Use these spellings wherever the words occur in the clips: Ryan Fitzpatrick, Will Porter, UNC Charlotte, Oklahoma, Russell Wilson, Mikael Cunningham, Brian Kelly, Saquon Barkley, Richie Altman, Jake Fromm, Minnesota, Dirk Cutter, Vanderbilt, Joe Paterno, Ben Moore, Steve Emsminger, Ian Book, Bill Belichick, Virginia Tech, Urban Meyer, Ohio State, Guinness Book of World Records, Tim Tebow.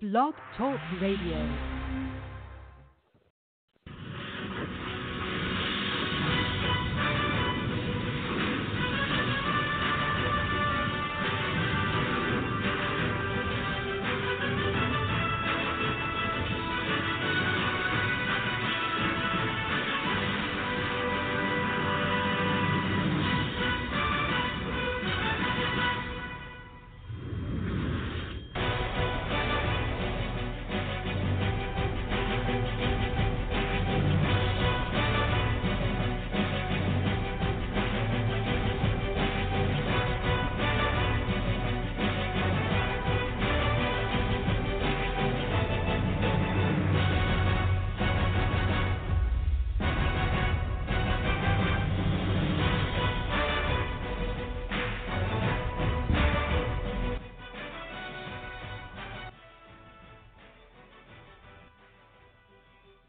Blog Talk Radio.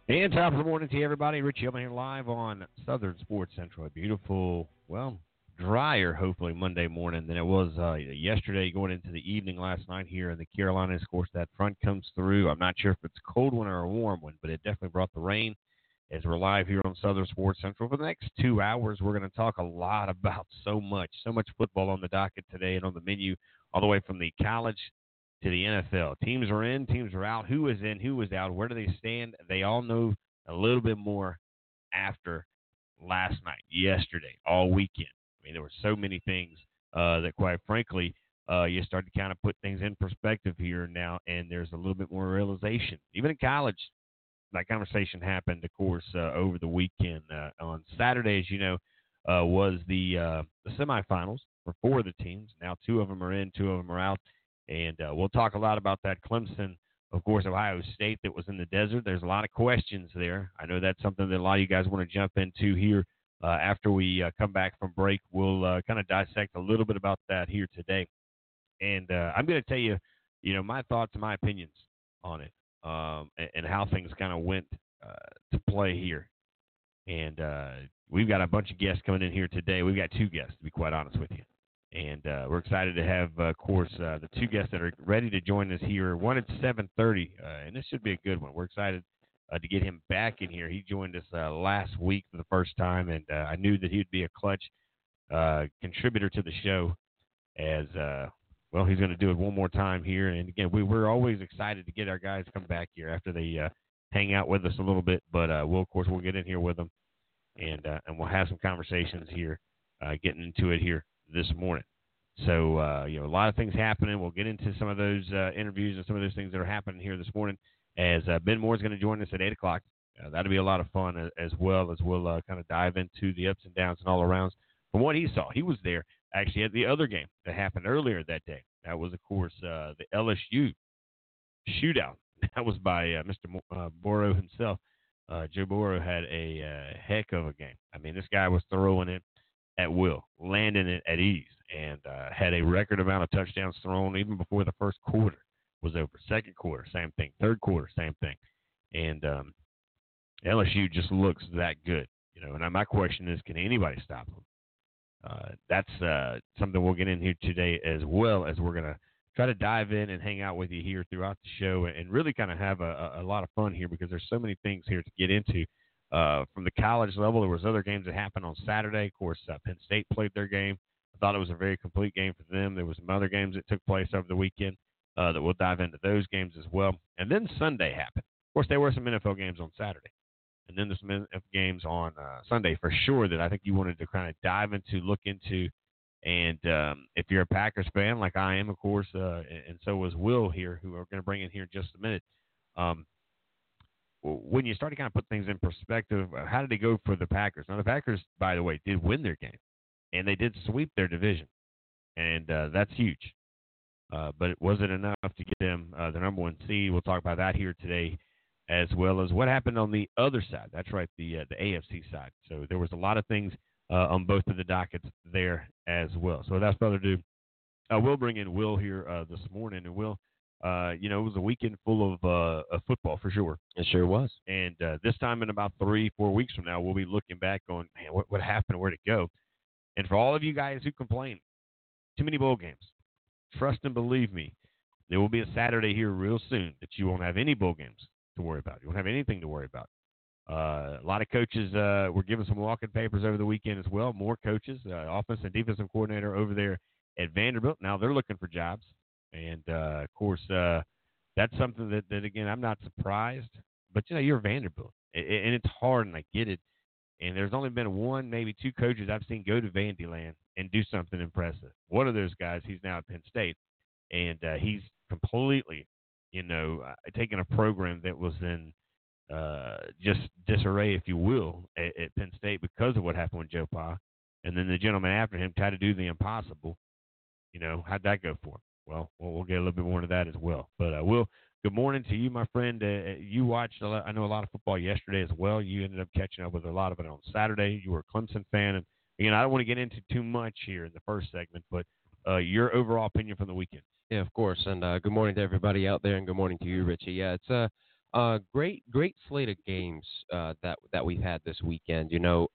And top of the morning to you, everybody. Richie Hillman here live on Southern Sports Central. A beautiful, well, drier, hopefully, Monday morning than it was yesterday going into the evening last night here in the Carolinas. Of course, that front comes through. I'm not sure if it's a cold one or a warm one, but it definitely brought the rain as we're live here on Southern Sports Central. For the next 2 hours, we're going to talk a lot about so much football on the docket today and on the menu, all the way from the college to the NFL. Teams are in, teams are out. Who is in, who is out? Where do they stand? They all know a little bit more after last night, yesterday, all weekend. I mean, there were so many things that, quite frankly, you start to kind of put things in perspective here now, and there's a little bit more realization. Even in college, that conversation happened, of course, over the weekend. On Saturday, as you know, was the semifinals for four of the teams. Now two of them are in, two of them are out. And we'll talk a lot about that. Clemson, of course, Ohio State, that was in the desert. There's a lot of questions there. I know that's something that a lot of you guys want to jump into here after we come back from break. We'll kind of dissect a little bit about that here today. And I'm going to tell you, my thoughts and my opinions on it and how things kind of went to play here. And we've got a bunch of guests coming in here today. We've got two guests, to be quite honest with you. And we're excited to have, of course, the two guests that are ready to join us here. One at 7:30, and this should be a good one. We're excited to get him back in here. He joined us last week for the first time, and I knew that he'd be a clutch contributor to the show as, well, he's going to do it one more time here. And, again, we're always excited to get our guys come back here after they hang out with us a little bit. But, we'll get in here with them, and we'll have some conversations here, getting into it here this morning. So, a lot of things happening. We'll get into some of those interviews and some of those things that are happening here this morning as Ben Moore is going to join us at 8 o'clock. That'll be a lot of fun as well as we'll kind of dive into the ups and downs and all arounds from what he saw. He was there actually at the other game that happened earlier that day. That was, of course, the LSU shootout. That was by Mr. Burrow himself. Joe Burrow had a heck of a game. I mean, this guy was throwing it at will, landing it at ease, and had a record amount of touchdowns thrown even before the first quarter was over. Second quarter, same thing. Third quarter, same thing. And LSU just looks that good. And my question is, can anybody stop them? That's something we'll get in here today as well, as we're going to try to dive in and hang out with you here throughout the show and really kind of have a lot of fun here, because there's so many things here to get into. From the college level, there was other games that happened on Saturday. Of course, Penn State played their game. I thought it was a very complete game for them. There was some other games that took place over the weekend that we'll dive into those games as well. And then Sunday happened. Of course, there were some NFL games on Saturday. And then there's some NFL games on Sunday for sure that I think you wanted to kind of dive into, look into. And if you're a Packers fan like I am, of course, and so was Will here, who we're going to bring in here in just a minute, when you start to kind of put things in perspective, how did it go for the Packers? Now, the Packers, by the way, did win their game, and they did sweep their division, and that's huge. But it wasn't enough to get them the number one seed. We'll talk about that here today, as well as what happened on the other side. That's right, the AFC side. So there was a lot of things on both of the dockets there as well. So without further ado, I will bring in Will here this morning, and Will, it was a weekend full of football for sure. It sure was. And this time in about 3-4 weeks from now, we'll be looking back on, man, what happened, where'd it go? And for all of you guys who complain, too many bowl games, trust and believe me, There will be a Saturday here real soon that you won't have any bowl games to worry about. You won't have anything to worry about. A lot of coaches were given some walking papers over the weekend as well. More coaches, offensive and defensive coordinator over there at Vanderbilt. Now they're looking for jobs. And, of course, that's something that, again, I'm not surprised. But, you know, you're Vanderbilt. And it's hard, and I get it. And there's only been one, maybe two coaches I've seen go to Vandyland and do something impressive. One of those guys, he's now at Penn State, and he's completely, you know, taking a program that was in just disarray, if you will, at Penn State because of what happened with Joe Pa. And then the gentleman after him tried to do the impossible. You know, how'd that go for him? Well, we'll get a little bit more into that as well. But Will, good morning to you, my friend. You watched, I know, a lot of football yesterday as well. You ended up catching up with a lot of it on Saturday. You were a Clemson fan. And, again, I don't want to get into too much here in the first segment, but your overall opinion from the weekend. Yeah, of course. And good morning to everybody out there, and good morning to you, Richie. Yeah, it's a great slate of games that we've had this weekend. You know,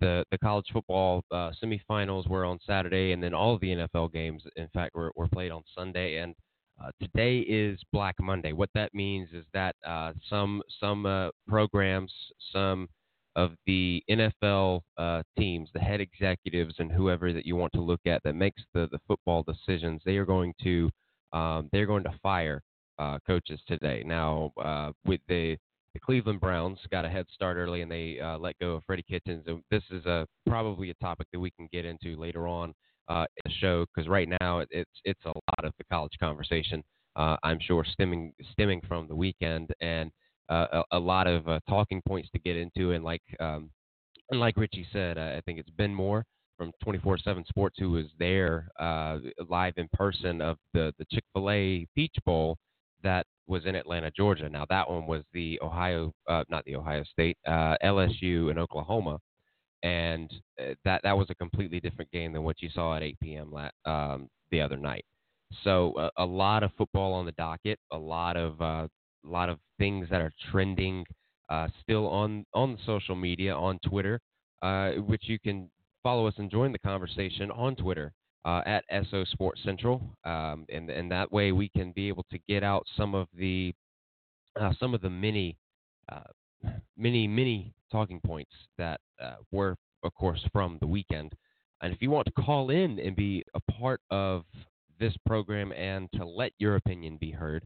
the college football semifinals were on Saturday, and then all of the NFL games, in fact, were played on Sunday. And today is Black Monday. What that means is that some programs, some of the NFL teams, the head executives and whoever that you want to look at that makes the football decisions, they are going to fire coaches today. Now, with the Cleveland Browns got a head start early, and they let go of Freddie Kitchens. And this is probably a topic that we can get into later on in the show, because right now it's a lot of the college conversation, I'm sure, stemming from the weekend, and a lot of talking points to get into. And like Richie said, I think it's Ben Moore from 24/7 Sports who was there live in person of the Chick-fil-A Peach Bowl that was in Atlanta, Georgia. Now that one was the LSU and Oklahoma, and that was a completely different game than what you saw at 8 p.m. The other night. So a lot of football on the docket, a lot of things that are trending still on social media, on Twitter, which you can follow us and join the conversation on Twitter. At SO Sports Central, and that way we can be able to get out some of the many talking points that were, of course, from the weekend. And if you want to call in and be a part of this program and to let your opinion be heard,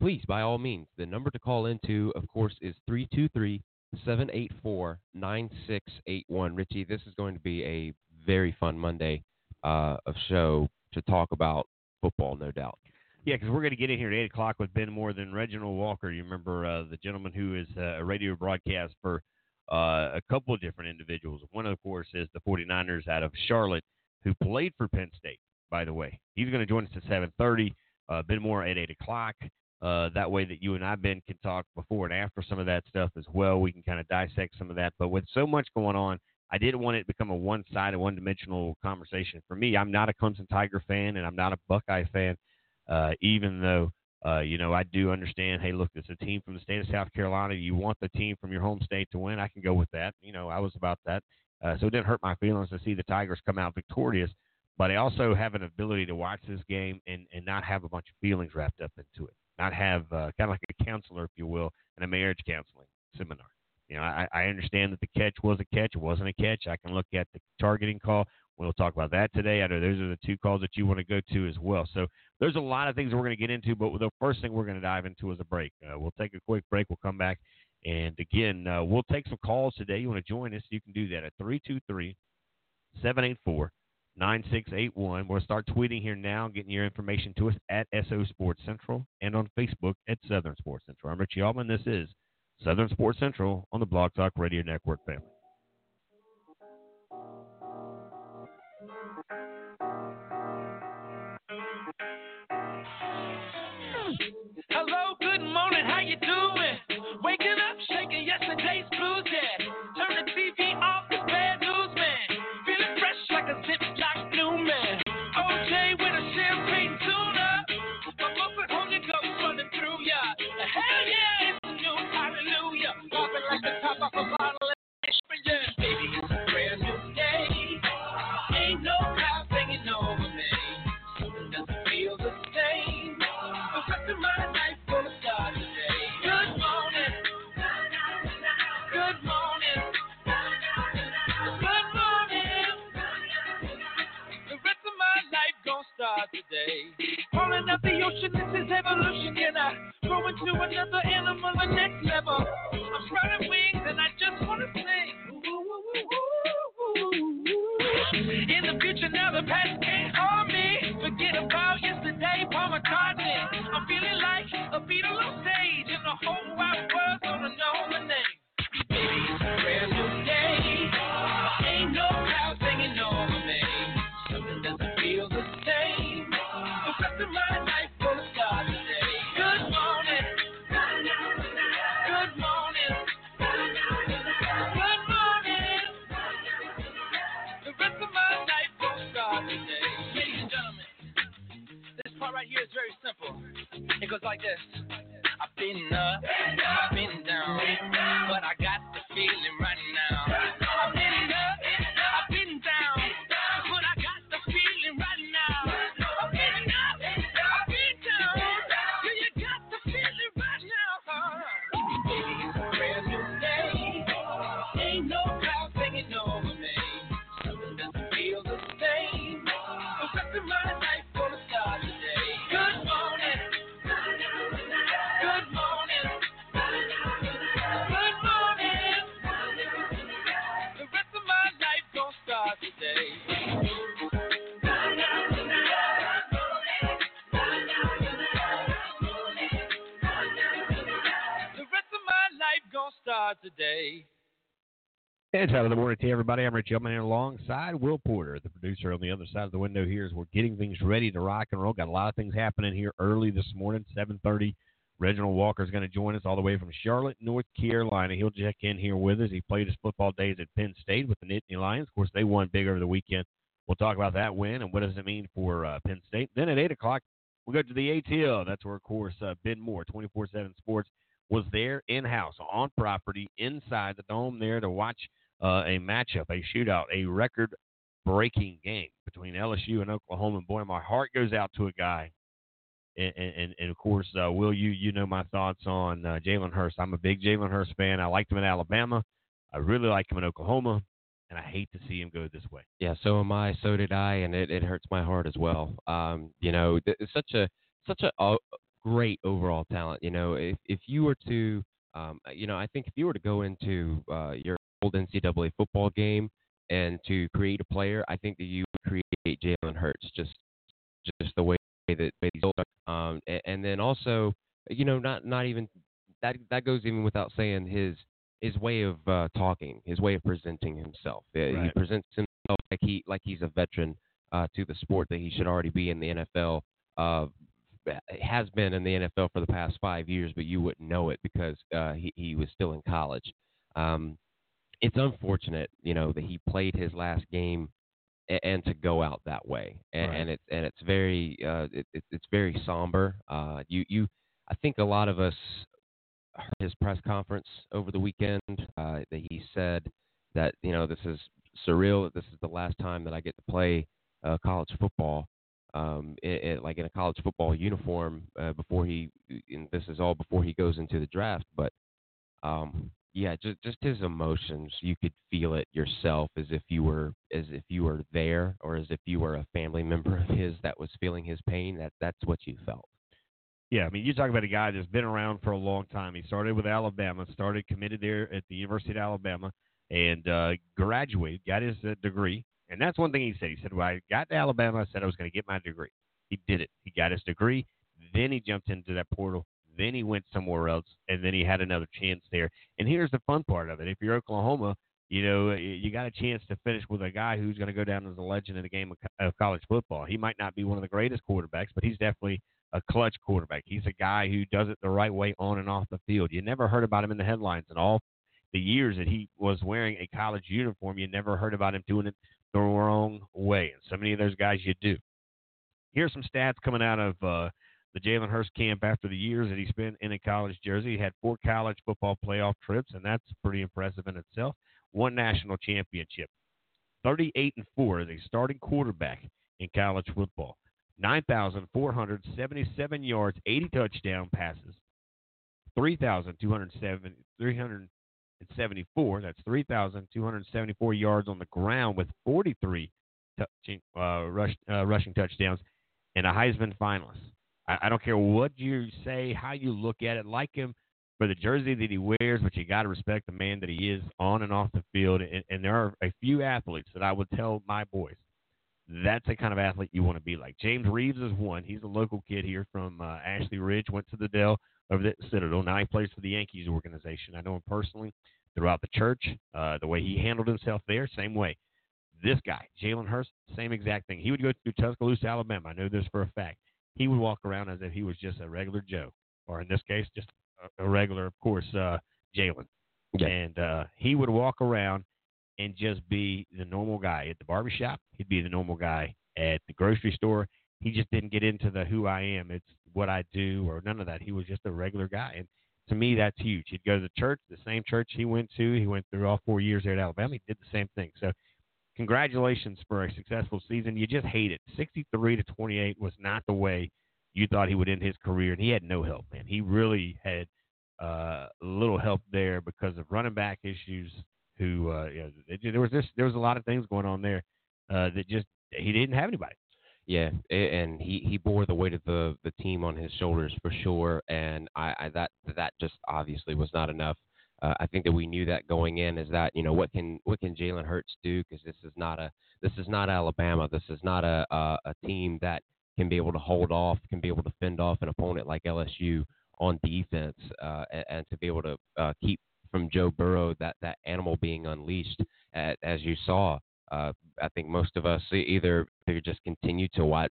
please, by all means, the number to call into, of course, is 323-784-9681. Richie, this is going to be a very fun Monday of show to talk about football, no doubt. Yeah, because we're going to get in here at 8 o'clock with Ben Moore, then Reginald Walker. You remember the gentleman who is a radio broadcast for a couple of different individuals. One, of course, is the 49ers out of Charlotte, who played for Penn State, by the way. He's going to join us at 7:30, Ben Moore at 8 o'clock. That way that you and I, Ben, can talk before and after some of that stuff as well. We can kind of dissect some of that. But with so much going on, I didn't want it to become a one-sided, one-dimensional conversation. For me, I'm not a Clemson Tiger fan, and I'm not a Buckeye fan, even though, you know, I do understand, hey, look, it's a team from the state of South Carolina. You want the team from your home state to win. I can go with that. You know, I was about that. So it didn't hurt my feelings to see the Tigers come out victorious. But I also have an ability to watch this game and not have a bunch of feelings wrapped up into it, not have kind of like a counselor, if you will, and a marriage counseling seminar. You know, I understand that the catch was a catch. It wasn't a catch. I can look at the targeting call. We'll talk about that today. I know those are the two calls that you want to go to as well. So there's a lot of things we're going to get into, but the first thing we're going to dive into is a break. We'll take a quick break. We'll come back. And, again, we'll take some calls today. You want to join us, you can do that at 323-784-9681. We'll start tweeting here now, getting your information to us at SO Sports Central and on Facebook at Southern Sports Central. I'm Richie Altman. This is Southern Sports Central on the Blog Talk Radio Network family. Hello, good morning, how you doing? Waking up, shaking yesterday's blues, yeah. Turn the TV off, the bad news, man. Feeling fresh like a Ziploc new man. OJ with a champagne tuna. My buffet on your goes running through ya. Hell yeah! Hallelujah, popping like the top off a bottle and And top of the morning to everybody. I'm Rich Elman here alongside Will Porter, the producer on the other side of the window here as we're getting things ready to rock and roll. Got a lot of things happening here early this morning, 7:30. Reginald Walker is going to join us all the way from Charlotte, North Carolina. He'll check in here with us. He played his football days at Penn State with the Nittany Lions. Of course, they won big over the weekend. We'll talk about that win and what does it mean for Penn State. Then at 8 o'clock, we'll go to the ATL. That's where, of course, Ben Moore, 24/7 Sports, was there in-house, on property, inside the dome there to watch a matchup, a shootout, a record-breaking game between LSU and Oklahoma. And boy, my heart goes out to a guy. And of course, Will, you know my thoughts on Jalen Hurts. I'm a big Jalen Hurts fan. I liked him in Alabama. I really like him in Oklahoma. And I hate to see him go this way. Yeah, so am I. So did I. And it hurts my heart as well. You know, it's such a great overall talent. You know, if you were to, you know, I think if you were to go into your NCAA football game and to create a player, I think that you create Jalen Hurts just the way that he's and then also, you know, not even that goes even without saying his way of talking, his way of presenting himself. Right. He presents himself like he's a veteran to the sport that he should already be in the NFL. Has been in the NFL for the past 5 years, but you wouldn't know it because he was still in college. It's unfortunate, you know, that he played his last game and to go out that way. And, right. and it's very it's very somber. I think a lot of us heard his press conference over the weekend that he said that, you know, this is surreal. This is the last time that I get to play college football like in a college football uniform before he, and this is all before he goes into the draft. But, yeah, just his emotions, you could feel it yourself as if you were there or as if you were a family member of his that was feeling his pain. That's what you felt. Yeah, I mean, you talk about a guy that's been around for a long time. He started with Alabama, committed there at the University of Alabama, and graduated, got his degree. And that's one thing he said. He said, well, I got to Alabama. I said I was going to get my degree. He did it. He got his degree. Then he jumped into that portal. Then he went somewhere else, and then he had another chance there. And here's the fun part of it. If you're Oklahoma, you know, you got a chance to finish with a guy who's going to go down as a legend in the game of college football. He might not be one of the greatest quarterbacks, but he's definitely a clutch quarterback. He's a guy who does it the right way on and off the field. You never heard about him in the headlines and all the years that he was wearing a college uniform. You never heard about him doing it the wrong way. And so many of those guys you do. Here's some stats coming out of the Jalen Hurts camp after the years that he spent in a college jersey. He had 4 college football playoff trips, and that's pretty impressive in itself. 1 national championship. 38-4 as a starting quarterback in college football. 9,477 yards, 80 touchdown passes, 3,274 yards on the ground with 43 rushing touchdowns, and a Heisman finalist. I don't care what you say, how you look at it, like him for the jersey that he wears, but you got to respect the man that he is on and off the field. And there are a few athletes that I would tell my boys, that's the kind of athlete you want to be like. James Reeves is one. He's a local kid here from Ashley Ridge, went to the Dell over the Citadel. Now he plays for the Yankees organization. I know him personally throughout the church, the way he handled himself there, same way. This guy, Jalen Hurts, same exact thing. He would go through Tuscaloosa, Alabama. I know this for a fact. He would walk around as if he was just a regular Joe, or in this case, just a regular, of course, Jalen. Okay. And he would walk around and just be the normal guy at the barbershop. He'd be the normal guy at the grocery store. He just didn't get into the who I am, it's what I do, or none of that. He was just a regular guy. And to me, that's huge. He'd go to the church, the same church he went to. He went through all 4 years there at Alabama. He did the same thing. So congratulations for a successful season. You just hate it. 63-28 was not the way you thought he would end his career, and he had no help, man. He really had little help there because of running back issues. Who there was a lot of things going on there that just he didn't have anybody. Yeah, and he bore the weight of the team on his shoulders for sure, and that just obviously was not enough. I think that we knew that going in, is that, you know, what can Jalen Hurts do? Because this is not Alabama. This is not a team that can be able to hold off, can be able to fend off an opponent like LSU on defense, and to be able to keep from Joe Burrow that animal being unleashed, as you saw. I think most of us either just continued to watch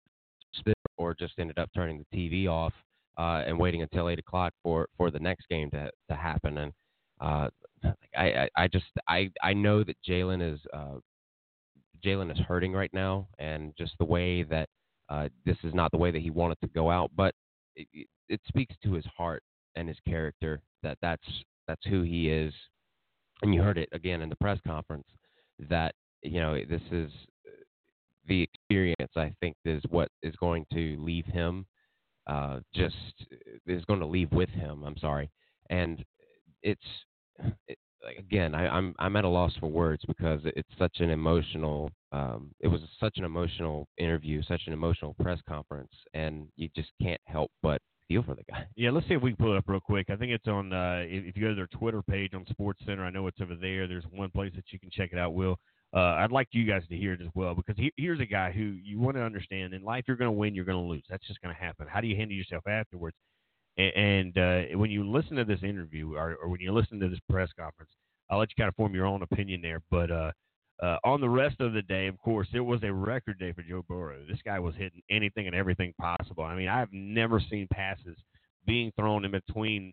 or just ended up turning the TV off and waiting until 8 o'clock for the next game to happen. And I know that Jalen is hurting right now, and just the way that this is not the way that he wanted to go out, but it speaks to his heart and his character that's who he is. And you heard it again in the press conference that, you know, this is the experience, I think, is what is going to leave him, is going to leave with him. I'm sorry. And I'm at a loss for words because it's such an emotional, it was such an emotional interview, such an emotional press conference, and you just can't help but feel for the guy. Yeah, let's see if we can pull it up real quick. I think it's on, if you go to their Twitter page on Sports Center, I know it's over there. There's one place that you can check it out, Will. I'd like you guys to hear it as well, because here's a guy who you want to understand. In life, you're going to win, you're going to lose. That's just going to happen. How do you handle yourself afterwards? And when you listen to this interview or when you listen to this press conference, I'll let you kind of form your own opinion there. But on the rest of the day, of course, it was a record day for Joe Burrow. This guy was hitting anything and everything possible. I mean, I've never seen passes being thrown in between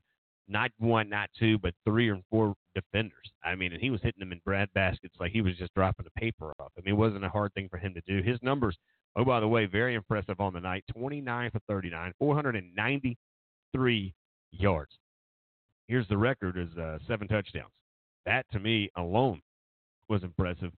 not one, not two, but 3 or 4 defenders. I mean, and he was hitting them in bread baskets like he was just dropping the paper off. I mean, it wasn't a hard thing for him to do. His numbers, oh, by the way, very impressive on the night, 29 for 39, 490. 3 yards. Here's the record, is 7 touchdowns. That to me alone was impressive,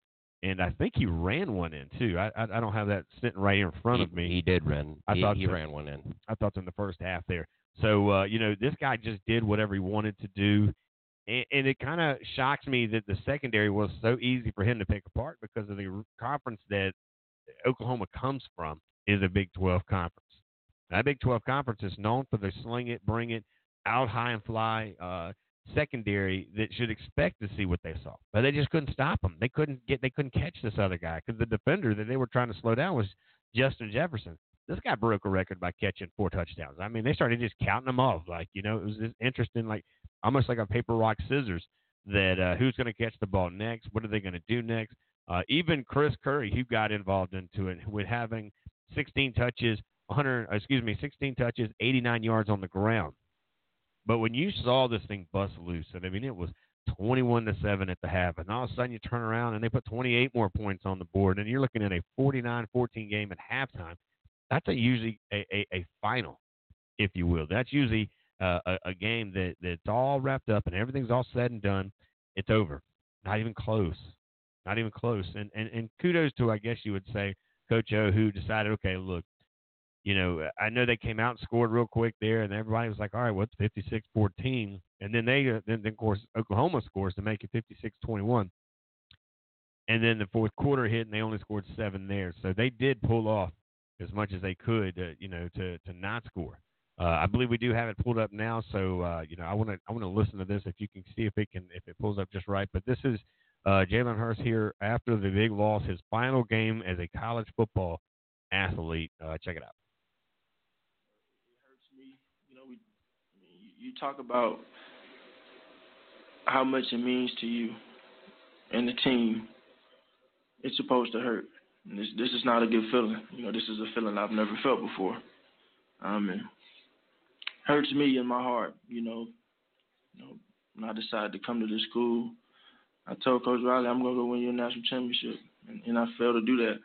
and I think he ran one in too. I don't have that sitting right here in front of me. He did run. I thought he ran one in. I thought in the first half there. So this guy just did whatever he wanted to do, and it kind of shocks me that the secondary was so easy for him to pick apart because of the conference that Oklahoma comes from is a Big 12 conference. That Big 12 conference is known for their sling it, bring it, out high and fly secondary that should expect to see what they saw. But they just couldn't stop them. They couldn't catch this other guy because the defender that they were trying to slow down was Justin Jefferson. This guy broke a record by catching 4 touchdowns. I mean, they started just counting them off. Like, you know, it was just interesting, like almost like a paper, rock, scissors, that who's going to catch the ball next? What are they going to do next? Even Chris Curry, who got involved into it with having 16 touches, 89 yards on the ground. But when you saw this thing bust loose, and I mean, it was 21-7 at the half, and all of a sudden you turn around and they put 28 more points on the board, and you're looking at a 49-14 game at halftime. That's usually a final, if you will. That's usually a game that's all wrapped up and everything's all said and done. It's over. Not even close. And kudos to, I guess you would say, Coach O, who decided, okay, look, you know, I know they came out and scored real quick there, and everybody was like, all right, what's 56-14? And then then of course, Oklahoma scores to make it 56-21. And then the fourth quarter hit, and they only scored 7 there. So they did pull off as much as they could, you know, to not score. I believe we do have it pulled up now, so you know, I want to listen to this if you can see if it pulls up just right. But this is Jalen Hurts here after the big loss, his final game as a college football athlete. Check it out. It hurts me, you know. You talk about how much it means to you and the team. It's supposed to hurt. And this is not a good feeling. You know, this is a feeling I've never felt before. And hurts me in my heart, you know. When I decided to come to this school, I told Coach Riley, I'm going to go win you a national championship, and I failed to do that.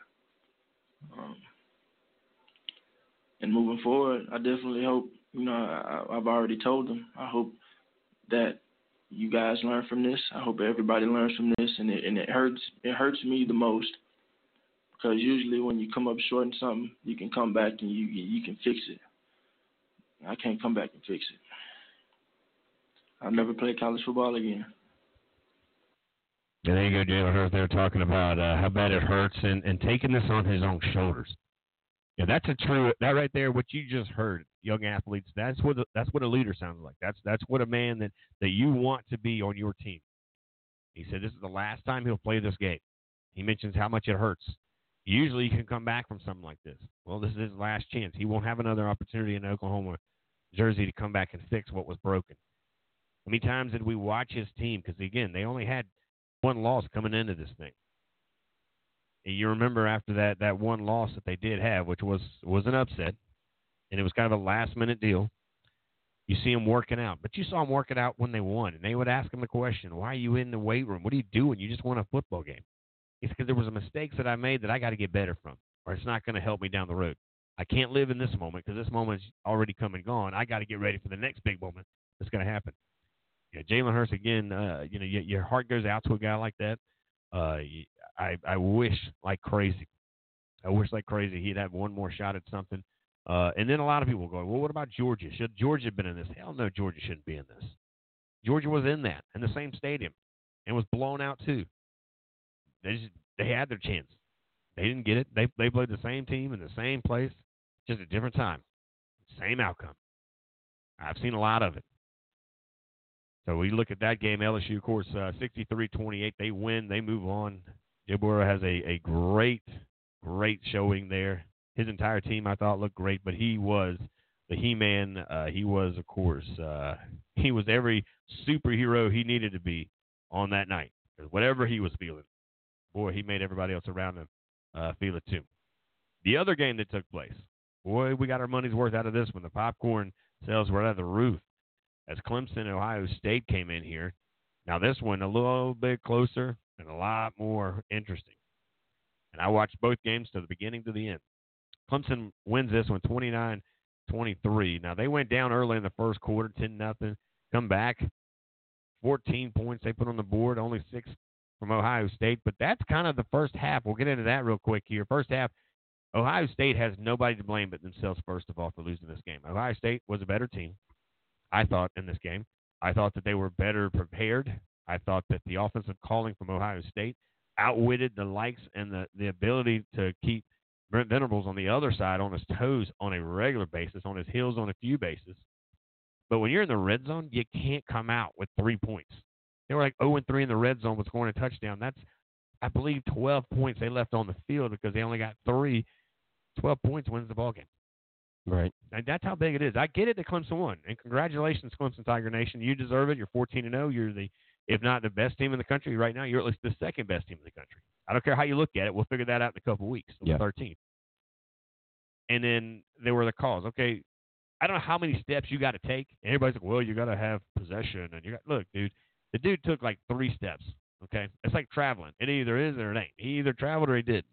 And moving forward, I definitely hope, you know, I've already told them, I hope that you guys learn from this. I hope everybody learns from this, and it hurts me the most, because usually when you come up short in something, you can come back and you can fix it. I can't come back and fix it. I'll never play college football again. And there you go, Jalen Hurts. They're talking about how bad it hurts and taking this on his own shoulders. Yeah, that's that right there. What you just heard, young athletes. That's what a leader sounds like. That's what a man that you want to be on your team. He said this is the last time he'll play this game. He mentions how much it hurts. Usually you can come back from something like this. Well, this is his last chance. He won't have another opportunity in Oklahoma jersey to come back and fix what was broken. How many times did we watch his team? Because, again, they only had one loss coming into this thing. And you remember after that one loss that they did have, which was an upset, and it was kind of a last-minute deal, you see them working out. But you saw them working out when they won, and they would ask them the question, why are you in the weight room? What are you doing? You just won a football game. It's because there was a mistake that I made that I got to get better from, or it's not going to help me down the road. I can't live in this moment because this moment's already come and gone. I got to get ready for the next big moment that's going to happen. Yeah, Jalen Hurts, again, you know, your heart goes out to a guy like that. I wish like crazy. He'd have one more shot at something. And then a lot of people go, well, what about Georgia? Should Georgia have been in this? Hell no, Georgia shouldn't be in this. Georgia was in that, in the same stadium, and was blown out too. They had their chance. They didn't get it. They played the same team in the same place, just a different time. Same outcome. I've seen a lot of it. So we look at that game, LSU, of course, 63-28. They win. They move on. Joe Burrow has a great, great showing there. His entire team, I thought, looked great, but he was the He-Man. He was, of course, he was every superhero he needed to be on that night. Whatever he was feeling, boy, he made everybody else around him feel it too. The other game that took place, boy, we got our money's worth out of this one. The popcorn sales were out of the roof as Clemson and Ohio State came in here. Now this one a little bit closer and a lot more interesting. And I watched both games to the beginning to the end. Clemson wins this one 29-23. Now they went down early in the first quarter, 10-0. Come back, 14 points they put on the board, only 6 from Ohio State, but that's kind of the first half. We'll get into that real quick here. First half, Ohio State has nobody to blame but themselves, first of all, for losing this game. Ohio State was a better team, I thought, in this game. I thought that they were better prepared. I thought that the offensive calling from Ohio State outwitted the likes and the ability to keep Brent Venables on the other side on his toes on a regular basis, on his heels on a few bases. But when you're in the red zone, you can't come out with 3 points. They were like 0-3 in the red zone, was scoring a touchdown. That's, I believe, 12 points they left on the field because they only got 3. 12 points wins the ballgame. Right. And that's how big it is. I get it that Clemson won. And congratulations, Clemson Tiger Nation. You deserve it. You're 14-0. You're the, if not the best team in the country right now, you're at least the second best team in the country. I don't care how you look at it. We'll figure that out in a couple of weeks. Yeah. 13. And then there were the calls. Okay, I don't know how many steps you got to take. And everybody's like, well, you got to have possession. And you got, look, dude. The dude took like 3 steps, okay? It's like traveling. It either is or it ain't. He either traveled or he didn't.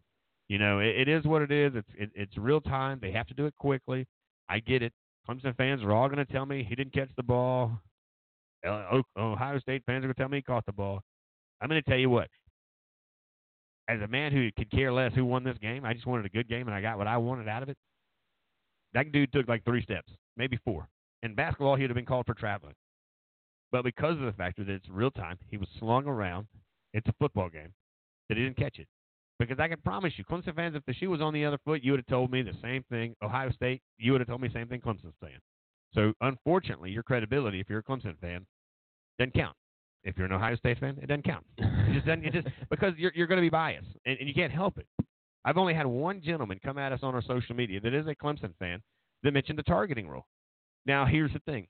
You know, it is what it is. It's real time. They have to do it quickly. I get it. Clemson fans are all going to tell me he didn't catch the ball. Ohio State fans are going to tell me he caught the ball. I'm going to tell you what. As a man who could care less who won this game, I just wanted a good game, and I got what I wanted out of it. That dude took like 3 steps, maybe 4. In basketball, he would have been called for traveling. But because of the fact that it's real time, he was slung around. It's a football game. They didn't catch it. Because I can promise you, Clemson fans, if the shoe was on the other foot, you would have told me the same thing. Ohio State, you would have told me the same thing Clemson's saying. So, unfortunately, your credibility, if you're a Clemson fan, doesn't count. If you're an Ohio State fan, it doesn't count. It just because you're going to be biased, and you can't help it. I've only had one gentleman come at us on our social media that is a Clemson fan that mentioned the targeting rule. Now, here's the thing.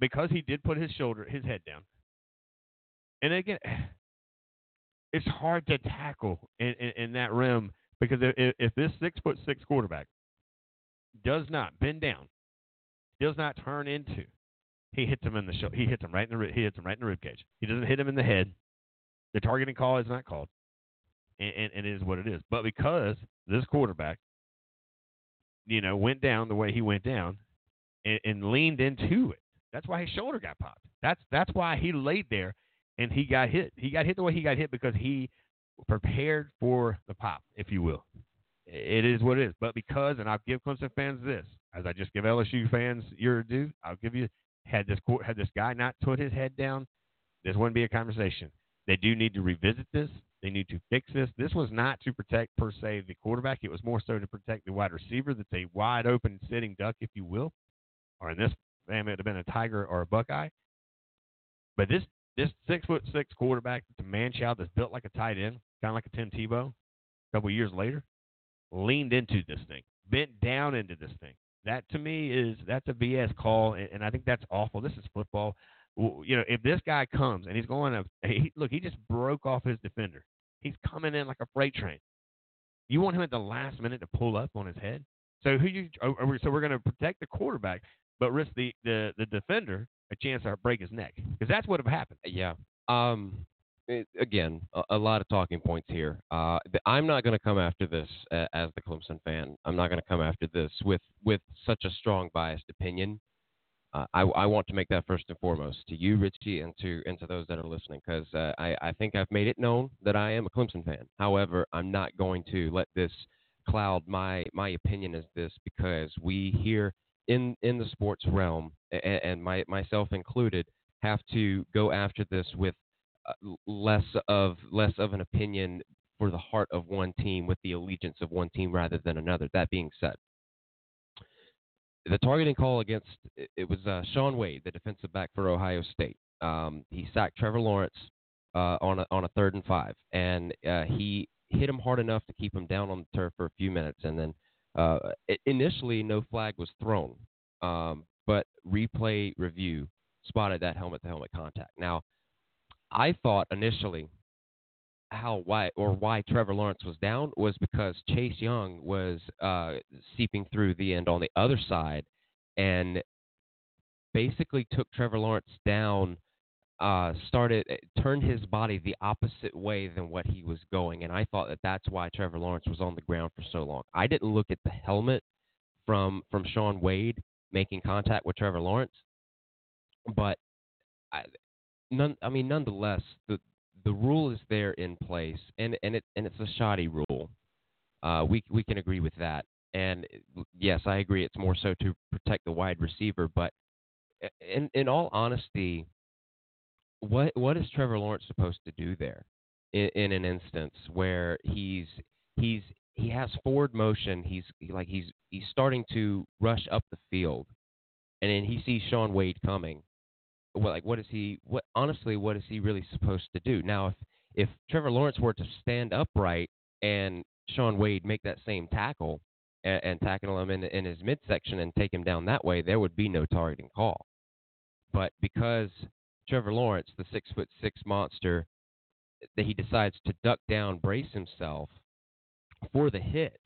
Because he did put his head down, and again, it's hard to tackle in that rim because if this 6'6" quarterback does not bend down, does not turn into, he hits him in the shoulder. He hits him right in the rib cage. He doesn't hit him in the head. The targeting call is not called, and it is what it is. But because this quarterback, went down the way he went down, and leaned into it. That's why his shoulder got popped. That's why he laid there and he got hit. He got hit the way he got hit because he prepared for the pop, if you will. It is what it is. But because, and I'll give Clemson fans this, as I just give LSU fans your due, I'll give you, had this guy not put his head down, this wouldn't be a conversation. They do need to revisit this. They need to fix this. This was not to protect, per se, the quarterback. It was more so to protect the wide receiver. That's a wide open sitting duck, if you will, or in this, it would have been a Tiger or a Buckeye. But this 6'6" quarterback, the man child that's built like a tight end, kind of like a Tim Tebow, a couple years later, leaned into this thing, bent down into this thing. That to me that's a BS call, and I think that's awful. This is football. If this guy comes and he's going up, he just broke off his defender. He's coming in like a freight train. You want him at the last minute to pull up on his head? So we're going to protect the quarterback, but risk the defender a chance to break his neck, because that's what would have happened. Yeah. Again, a lot of talking points here. I'm not going to come after this as the Clemson fan. I'm not going to come after this with such a strong biased opinion. I want to make that first and foremost to you, Richie, and to those that are listening, because I think I've made it known that I am a Clemson fan. However, I'm not going to let this cloud my opinion as this, because we here in the sports realm, and myself included, have to go after this with less of an opinion for the heart of one team, with the allegiance of one team rather than another. That being said, the targeting call against, it was Sean Wade, the defensive back for Ohio State. He sacked Trevor Lawrence on a 3rd and 5, and he hit him hard enough to keep him down on the turf for a few minutes, and then initially no flag was thrown, but replay review spotted that helmet-to-helmet contact. Now, I thought initially why Trevor Lawrence was down was because Chase Young was seeping through the end on the other side and basically took Trevor Lawrence down, turned his body the opposite way than what he was going, and I thought that's why Trevor Lawrence was on the ground for so long. I didn't look at the helmet from Sean Wade making contact with Trevor Lawrence, but nonetheless, the rule is there in place, and it's a shoddy rule. We can agree with that, and yes, I agree. It's more so to protect the wide receiver, but in all honesty, What is Trevor Lawrence supposed to do there in an instance where he has forward motion? He's starting to rush up the field, and then he sees Sean Wade coming. What is he really supposed to do? Now, if Trevor Lawrence were to stand upright and Sean Wade make that same tackle and tackle him in his midsection and take him down that way, there would be no targeting call. But because Trevor Lawrence, the 6'6" monster, that he decides to duck down, brace himself for the hit,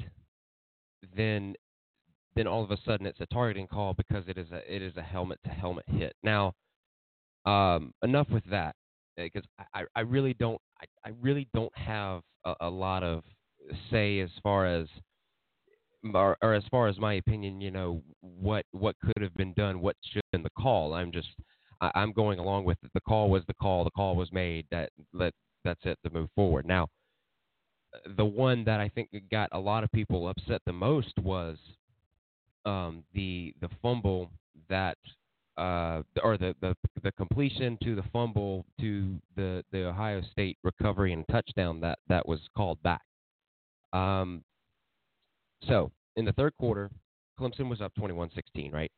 then all of a sudden it's a targeting call because it is a helmet-to-helmet hit. Now, enough with that, because I really don't have a lot of say as far as my opinion. What could have been done, what should have been the call. I'm going along with it. The call was the call. The call was made. That's it, to move forward. Now, the one that I think got a lot of people upset the most was the fumble that or the completion to the fumble to the Ohio State recovery and touchdown that was called back. So in the third quarter, Clemson was up 21-16, right?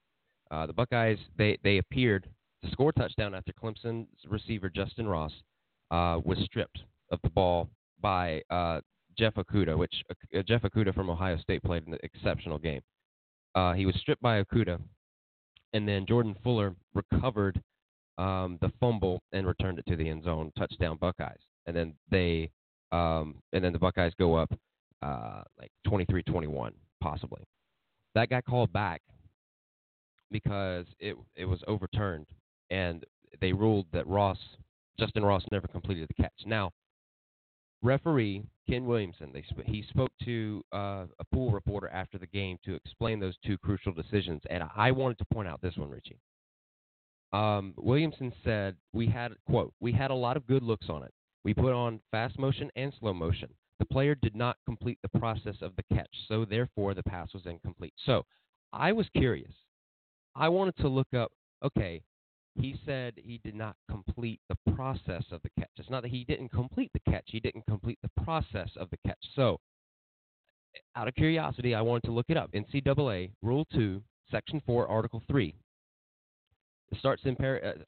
The Buckeyes, they appeared to score a touchdown after Clemson's receiver Justin Ross was stripped of the ball by Jeff Okudah, which Jeff Okudah from Ohio State played an exceptional game. He was stripped by Okudah, and then Jordan Fuller recovered the fumble and returned it to the end zone, touchdown Buckeyes. And then the Buckeyes go up like 23-21 possibly. That got called back because it was overturned, and they ruled that Justin Ross never completed the catch. Now, referee Ken Williamson, he spoke to a pool reporter after the game to explain those two crucial decisions, and I wanted to point out this one, Richie. Williamson said, we had a lot of good looks on it. We put on fast motion and slow motion. The player did not complete the process of the catch, so therefore the pass was incomplete. So I was curious. I wanted to look up, okay, he said he did not complete the process of the catch. It's not that he didn't complete the catch. He didn't complete the process of the catch. So out of curiosity, I wanted to look it up. NCAA Rule 2, Section 4, Article 3. It starts in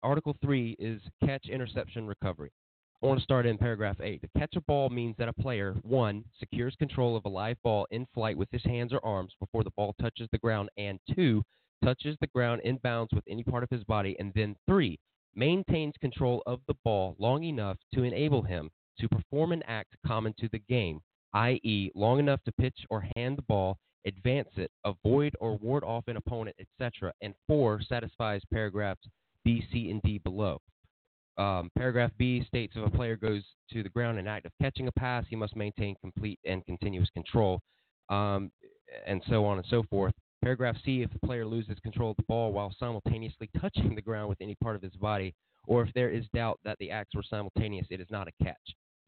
Article 3 is catch, interception, recovery. I want to start in paragraph 8. To catch a ball means that a player, 1, secures control of a live ball in flight with his hands or arms before the ball touches the ground, and 2, touches the ground in bounds with any part of his body, and then 3, maintains control of the ball long enough to enable him to perform an act common to the game, i.e. long enough to pitch or hand the ball, advance it, avoid or ward off an opponent, etc., and 4, satisfies paragraphs B, C, and D below. Paragraph B states if a player goes to the ground in act of catching a pass, he must maintain complete and continuous control, and so on and so forth. Paragraph C, if the player loses control of the ball while simultaneously touching the ground with any part of his body, or if there is doubt that the acts were simultaneous, it is not a catch,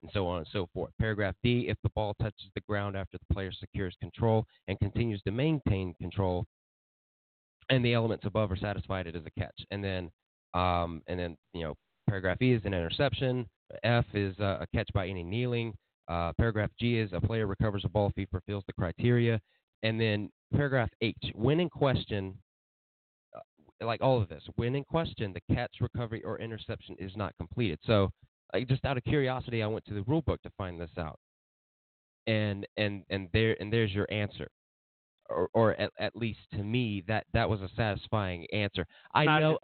and so on and so forth. Paragraph D, if the ball touches the ground after the player secures control and continues to maintain control, and the elements above are satisfied, it is a catch. And then paragraph E is an interception. F is a catch by any kneeling. Paragraph G is a player recovers a ball if he fulfills the criteria. And then paragraph H, when in question, like all of this, when in question, the catch, recovery, or interception is not completed. So just out of curiosity, I went to the rule book to find this out. And there's your answer. Or at least to me, that was a satisfying answer. I know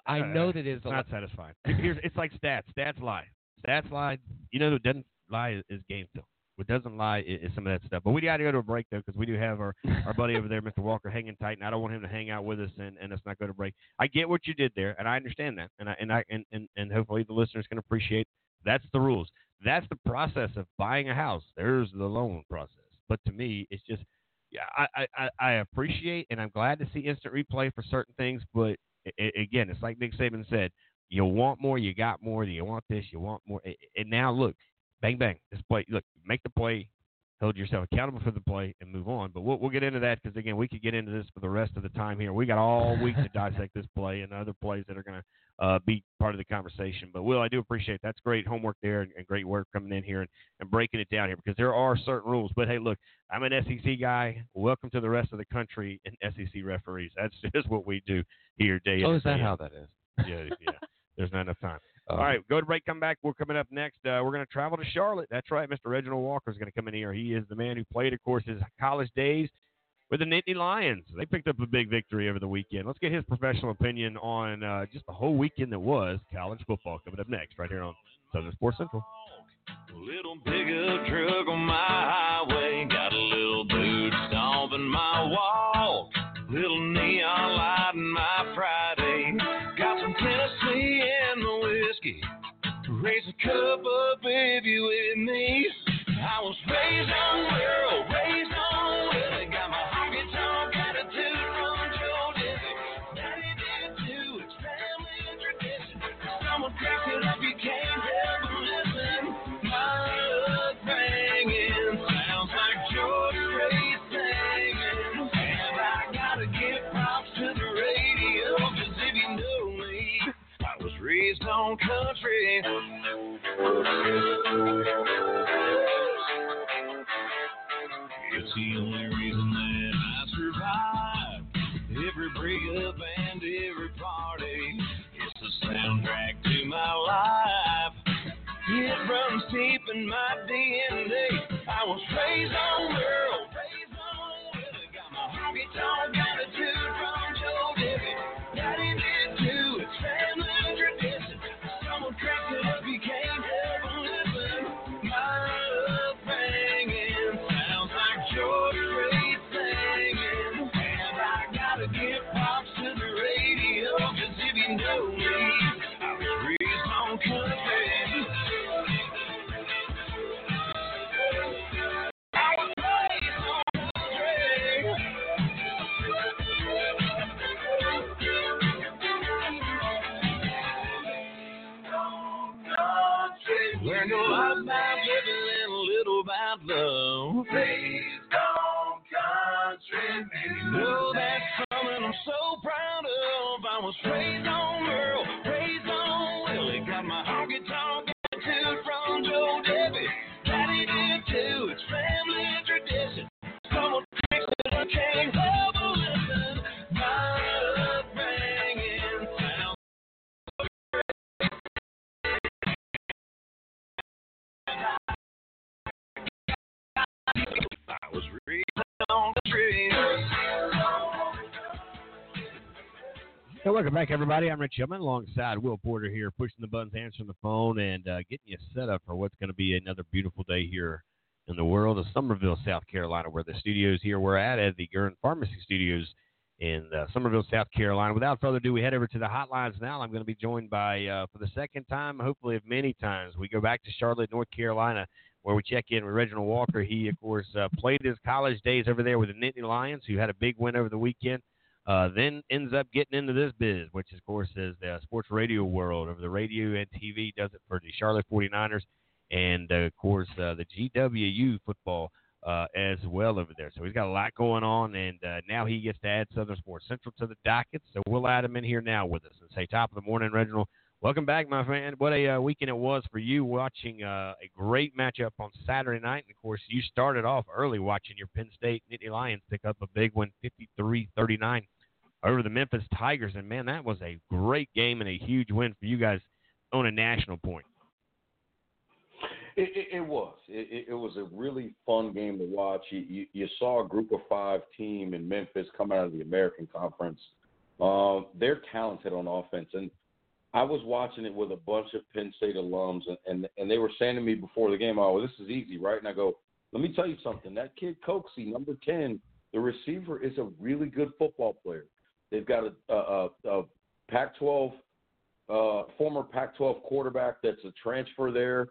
that is not satisfying. It's like stats. Stats lie. Stats lie. What doesn't lie is game film. What doesn't lie is some of that stuff. But we got to go to a break, though, because we do have our buddy over there, Mr. Walker, hanging tight, and I don't want him to hang out with us and us not go to break. I get what you did there, and I understand that, and hopefully the listeners can appreciate that's the rules. That's the process of buying a house. There's the loan process. But to me, it's just I appreciate, and I'm glad to see instant replay for certain things, but again, it's like Nick Saban said, you want more, you got more, you want this, you want more. And now, look, bang, bang, this play. Look, make the play, hold yourself accountable for the play, and move on. But we'll get into that because, again, we could get into this for the rest of the time here. We got all week to dissect this play and other plays that are going to be part of the conversation. But, Will, I do appreciate that's great homework there and great work coming in here and breaking it down here because there are certain rules. But, hey, look, I'm an SEC guy. Welcome to the rest of the country and SEC referees. That's just what we do here day in. Oh, is that how that is? Yeah. There's not enough time. All right, go to break, come back. We're coming up next. We're going to travel to Charlotte. That's right. Mr. Reginald Walker is going to come in here. He is the man who played, of course, his college days with the Nittany Lions. They picked up a big victory over the weekend. Let's get his professional opinion on just the whole weekend that was college football coming up next right here on Southern Sports Central. A little bigger truck on my highway. Got a little boots stomping my walk. Little neon light in my Friday. Got some Tennessee in the whiskey. Raise a cup up, baby, with me. I was raised on world, raised on will. I got my pockets on, got a dude from Joe Dizzy. Daddy did too, it's family and tradition. If someone cracks it up, you can't help but listen. My love banging, sounds like George Ray singing. And I gotta get my his own country. It's the only reason that I survive every breakup and every party. It's the soundtrack to my life. It runs deep in my DNA. I was raised on girls. It's all got to do from Joe Dibbit. Daddy did too. It's family tradition. Someone cracked it up, became heaven. My love banging sounds like Joe Dibbit singing. And I gotta give props to the radio, 'cause if you know me, I was raised on country. Learn a lot about living and a little about love. Please don't country me. You know that's something I'm so proud of. I was raised on Earl, raised on Willie. Got my home guitar tattooed from Joe Debbie. Daddy did too. It's family tradition. Someone thinks that I can't help but listen. My love banging sound. I was reading on the tree. Hey, welcome back, everybody. I'm Rich Hillman alongside Will Porter here, pushing the buttons, answering the phone, and getting you set up for what's going to be another beautiful day here in the world of Summerville, South Carolina, where the studios here we're at the Guerin Pharmacy Studios in Summerville, South Carolina. Without further ado, we head over to the hotlines now. I'm going to be joined by, for the second time, hopefully of many times, we go back to Charlotte, North Carolina, where we check in with Reginald Walker. He, of course, played his college days over there with the Nittany Lions, who had a big win over the weekend, then ends up getting into this biz, which, of course, is the sports radio world. Over the radio and TV, does it for the Charlotte 49ers and, of course, the GWU football as well over there. So he's got a lot going on, and now he gets to add Southern Sports Central to the docket. So we'll add him in here now with us and say, top of the morning, Reginald. Welcome back, my friend. What a weekend it was for you, watching a great matchup on Saturday night. And, of course, you started off early watching your Penn State Nittany Lions pick up a big one, 53-39 over the Memphis Tigers. And, man, that was a great game and a huge win for you guys on a national point. It was. It was a really fun game to watch. You saw a group of five team in Memphis come out of the American Conference. They're talented on offense, and I was watching it with a bunch of Penn State alums, and they were saying to me before the game, oh, this is easy, right? And I go, let me tell you something. That kid Coxey, number 10, the receiver, is a really good football player. They've got a Pac-12, former Pac-12 quarterback that's a transfer there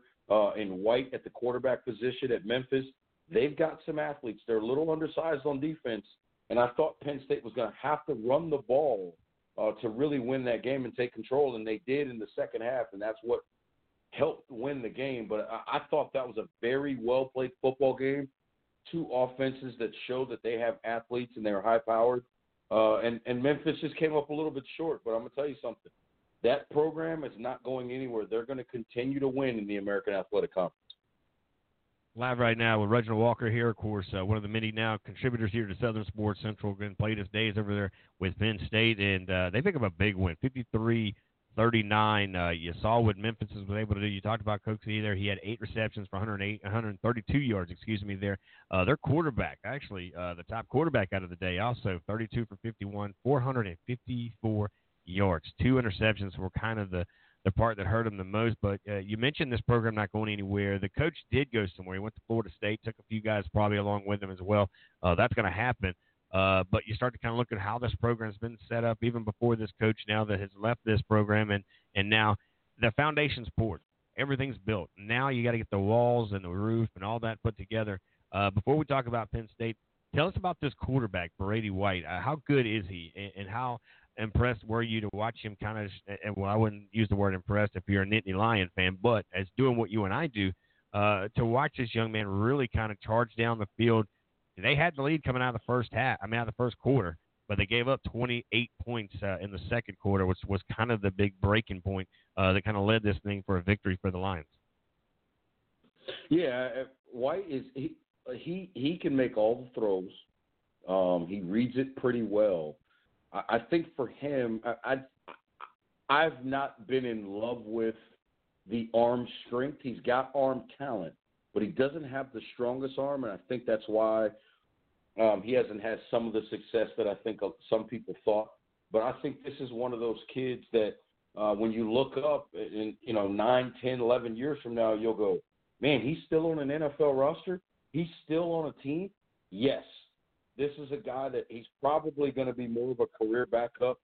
in White at the quarterback position at Memphis. They've got some athletes. They're a little undersized on defense, and I thought Penn State was going to have to run the ball to really win that game and take control, and they did in the second half, and that's what helped win the game. But I thought that was a very well-played football game, two offenses that showed that they have athletes and they're high-powered, and Memphis just came up a little bit short. But I'm going to tell you something. That program is not going anywhere. They're going to continue to win in the American Athletic Conference. Live right now with Reginald Walker here, of course, one of the many now contributors here to Southern Sports Central. Again, played his days over there with Penn State, and they pick up a big win, 53-39. You saw what Memphis was able to do. You talked about Coxey there. He had 8 receptions for 132 yards, there. Their quarterback, actually, the top quarterback out of the day also, 32 for 51, 454 yards. 2 interceptions were kind of the part that hurt him the most, but you mentioned this program not going anywhere. The coach did go somewhere. He went to Florida State, took a few guys probably along with him as well. That's going to happen, but you start to kind of look at how this program has been set up even before this coach now that has left this program, and now the foundation's poured. Everything's built. Now you got to get the walls and the roof and all that put together. Before we talk about Penn State, tell us about this quarterback, Brady White. How good is he, and how – impressed were you to watch him kind of, and well, I wouldn't use the word impressed if you're a Nittany Lion fan, but as doing what you and I do, to watch this young man really kind of charge down the field. They had the lead coming out of the first half, out of the first quarter, but they gave up 28 points in the second quarter, which was kind of the big breaking point that kind of led this thing for a victory for the Lions. Yeah, White is he can make all the throws. He reads it pretty well. I think for him, I've not been in love with the arm strength. He's got arm talent, but he doesn't have the strongest arm, and I think that's why he hasn't had some of the success that I think some people thought. But I think this is one of those kids that when you look up in 9, 10, 11 years from now, you'll go, man, he's still on an NFL roster? He's still on a team? Yes. This is a guy that he's probably going to be more of a career backup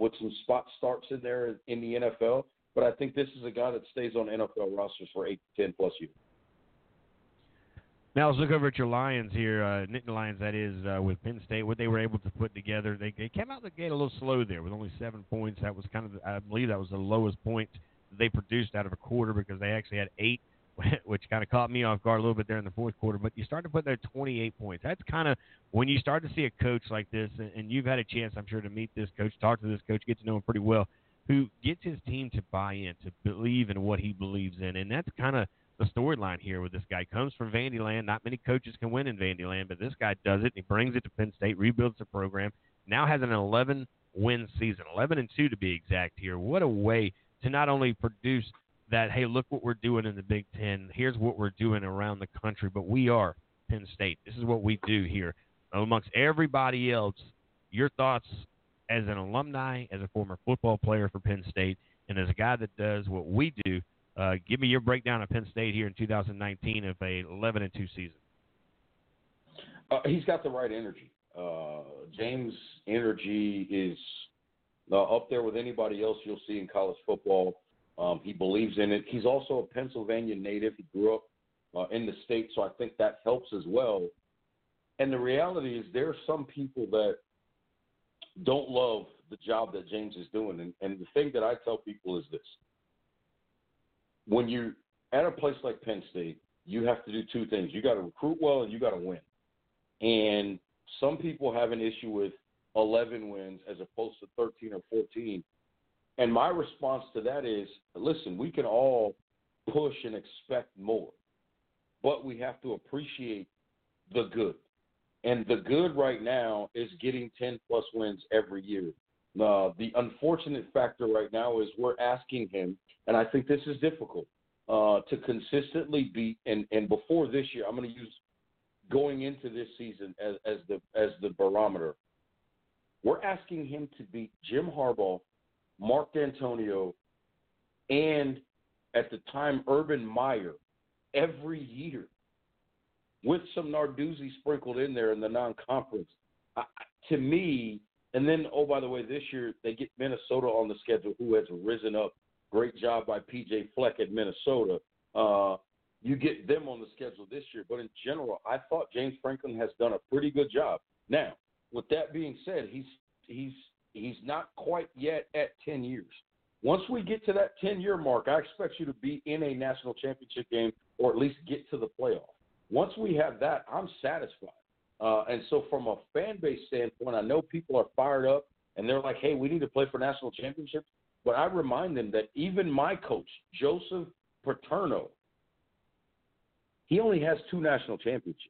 with some spot starts in there in the NFL. But I think this is a guy that stays on NFL rosters for 8 to 10 plus years. Now let's look over at your Lions here, Nittany Lions, that is, with Penn State, what they were able to put together. They came out the gate a little slow there with only 7 points. That was kind of, I believe that was the lowest point they produced out of a quarter because they actually had 8, which kind of caught me off guard a little bit there in the fourth quarter, but you start to put there 28 points. That's kind of when you start to see a coach like this, and you've had a chance, I'm sure, to meet this coach, talk to this coach, get to know him pretty well, who gets his team to buy in, to believe in what he believes in, and that's kind of the storyline here with this guy. Comes from Vandyland. Not many coaches can win in Vandyland, but this guy does it. He brings it to Penn State, rebuilds the program, now has an 11-win season, 11-2 to be exact here. What a way to not only produce – that, hey, look what we're doing in the Big Ten. Here's what we're doing around the country. But we are Penn State. This is what we do here. Amongst everybody else, your thoughts as an alumni, as a former football player for Penn State, and as a guy that does what we do, give me your breakdown of Penn State here in 2019 of a 11-2 season. He's got the right energy. James' energy is up there with anybody else you'll see in college football. He believes in it. He's also a Pennsylvania native. He grew up in the state, so I think that helps as well. And the reality is there are some people that don't love the job that James is doing. And the thing that I tell people is this. When you're at a place like Penn State, you have to do two things. You got to recruit well and you got to win. And some people have an issue with 11 wins as opposed to 13 or 14. And my response to that is, listen, we can all push and expect more, but we have to appreciate the good. And the good right now is getting 10-plus wins every year. The unfortunate factor right now is we're asking him, and I think this is difficult, to consistently beat. And before this year, I'm going to use going into this season as the barometer. We're asking him to beat Jim Harbaugh, Mark D'Antonio, and at the time Urban Meyer every year with some Narduzzi sprinkled in there in the non-conference. To me, and then, oh, by the way, this year they get Minnesota on the schedule, who has risen up. Great job by P.J. Fleck at Minnesota. You get them on the schedule this year. But in general, I thought James Franklin has done a pretty good job. Now, with that being said, he's not quite yet at 10 years. Once we get to that 10-year mark, I expect you to be in a national championship game or at least get to the playoff. Once we have that, I'm satisfied. And so from a fan base standpoint, I know people are fired up, and they're like, hey, we need to play for national championships. But I remind them that even my coach, Joseph Paterno, he only has 2 national championships.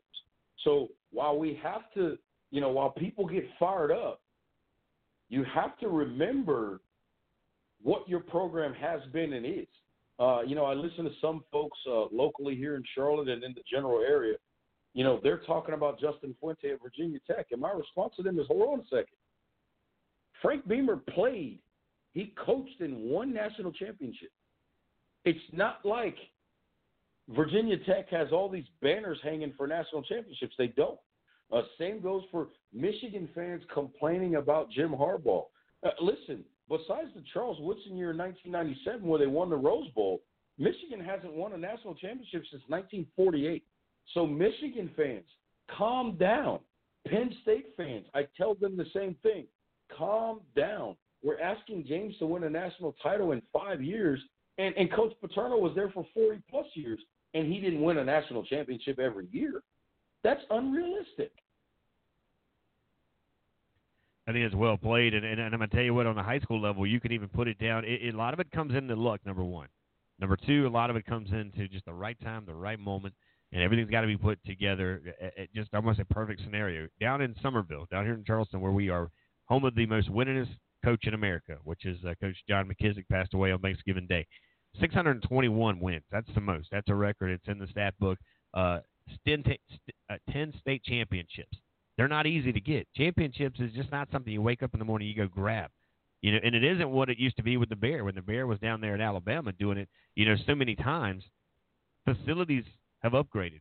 So while we have to, while people get fired up, you have to remember what your program has been and is. I listen to some folks locally here in Charlotte and in the general area. They're talking about Justin Fuente at Virginia Tech, and my response to them is, hold on a second. Frank Beamer played. He coached in 1 national championship. It's not like Virginia Tech has all these banners hanging for national championships. They don't. Same goes for Michigan fans complaining about Jim Harbaugh. Listen, besides the Charles Woodson year in 1997 where they won the Rose Bowl, Michigan hasn't won a national championship since 1948. So Michigan fans, calm down. Penn State fans, I tell them the same thing. Calm down. We're asking James to win a national title in 5 years, and Coach Paterno was there for 40-plus years, and he didn't win a national championship every year. That's unrealistic. I think it's well played. And I'm going to tell you what, on the high school level, you can even put it down. A lot of it comes into luck, number one. Number two, a lot of it comes into just the right time, the right moment, and everything's got to be put together at just almost a perfect scenario. Down in Summerville, down here in Charleston, where we are home of the most winningest coach in America, which is Coach John McKissick, passed away on Thanksgiving Day. 621 wins. That's the most. That's a record. It's in the stat book. 10 state championships. They're not easy to get. Championships is just not something you wake up in the morning, you go grab. You know, and it isn't what it used to be with the Bear. When the Bear was down there in Alabama doing it, you know, so many times, facilities have upgraded.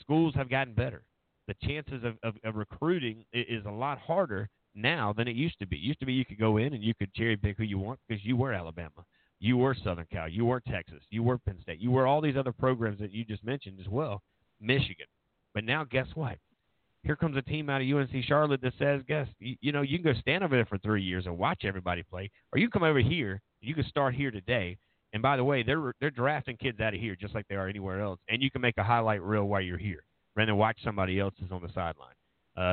Schools have gotten better. The chances of recruiting is a lot harder now than it used to be. It used to be you could go in and you could cherry pick who you want because you were Alabama. You were Southern Cal. You were Texas. You were Penn State. You were all these other programs that you just mentioned as well, Michigan. But now guess what? Here comes a team out of UNC Charlotte that says, guess, you know, you can go stand over there for 3 years and watch everybody play, or you come over here, you can start here today. And by the way, they're drafting kids out of here just like they are anywhere else, and you can make a highlight reel while you're here rather than watch somebody else's on the sideline.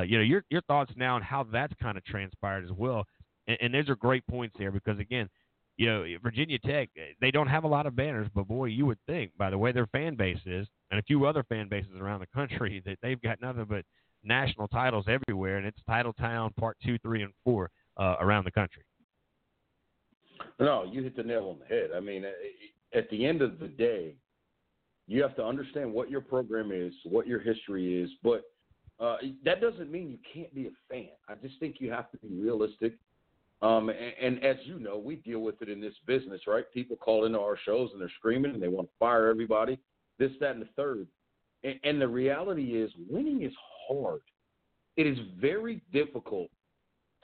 You know, your thoughts now on how that's kind of transpired as well. And those are great points there because, again, you know, Virginia Tech, they don't have a lot of banners, but, boy, you would think, by the way their fan base is, and a few other fan bases around the country, that they've got nothing but national titles everywhere, and it's Title Town Part 2, 3, and 4 around the country. No, you hit the nail on the head. I mean, at the end of the day, you have to understand what your program is, what your history is, but that doesn't mean you can't be a fan. I just think you have to be realistic. And as you know, we deal with it in this business, right? People call into our shows and they're screaming and they want to fire everybody, this, that, and the third. And the reality is winning is hard. It is very difficult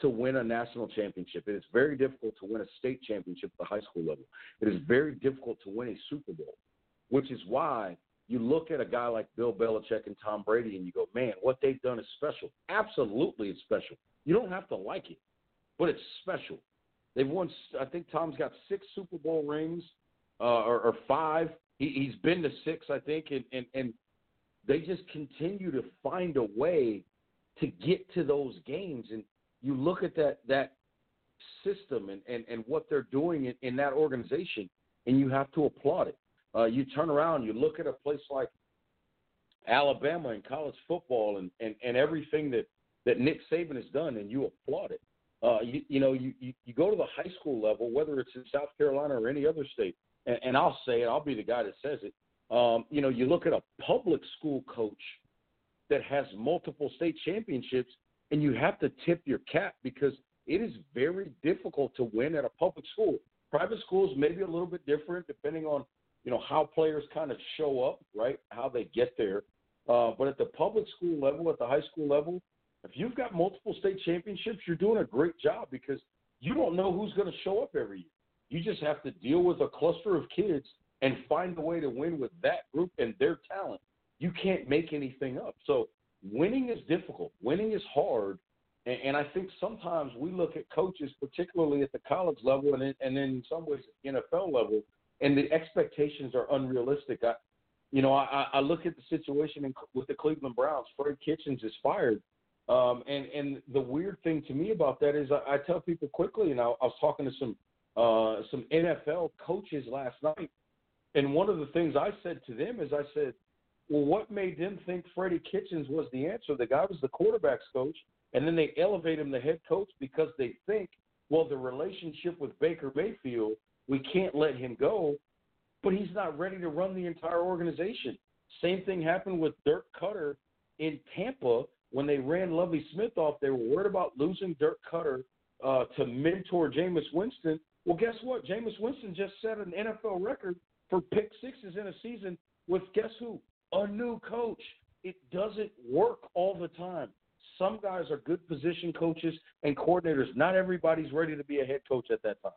to win a national championship. It is very difficult to win a state championship at the high school level. It is very difficult to win a Super Bowl, which is why you look at a guy like Bill Belichick and Tom Brady and you go, man, what they've done is special. Absolutely it's special. You don't have to like it. But it's special. They've won, I think Tom's got 6 Super Bowl rings or 5. He's been to 6, I think, and they just continue to find a way to get to those games. And you look at that system and what they're doing in that organization, and you have to applaud it. You turn around, you look at a place like Alabama in college football and everything that Nick Saban has done, and you applaud it. You go to the high school level, whether it's in South Carolina or any other state, and I'll say it, I'll be the guy that says it. You look at a public school coach that has multiple state championships, and you have to tip your cap because it is very difficult to win at a public school. Private schools may be a little bit different depending on, you know, how players kind of show up, right, how they get there. But at the public school level, at the high school level, if you've got multiple state championships, you're doing a great job because you don't know who's going to show up every year. You just have to deal with a cluster of kids and find a way to win with that group and their talent. You can't make anything up. So winning is difficult. Winning is hard. And I think sometimes we look at coaches, particularly at the college level and in some ways at the NFL level, and the expectations are unrealistic. I look at the situation with the Cleveland Browns. Freddie Kitchens is fired. And the weird thing to me about that is I tell people quickly, and I was talking to some NFL coaches last night, and one of the things I said to them is I said, well, what made them think Freddie Kitchens was the answer? The guy was the quarterback's coach, and then they elevate him to head coach because they think, well, the relationship with Baker Mayfield, we can't let him go, but he's not ready to run the entire organization. Same thing happened with Dirk Cutter in Tampa. When they ran Lovie Smith off, they were worried about losing Dirk Cutter to mentor Jameis Winston. Well, guess what? Jameis Winston just set an NFL record for pick sixes in a season with, guess who? A new coach. It doesn't work all the time. Some guys are good position coaches and coordinators. Not everybody's ready to be a head coach at that time.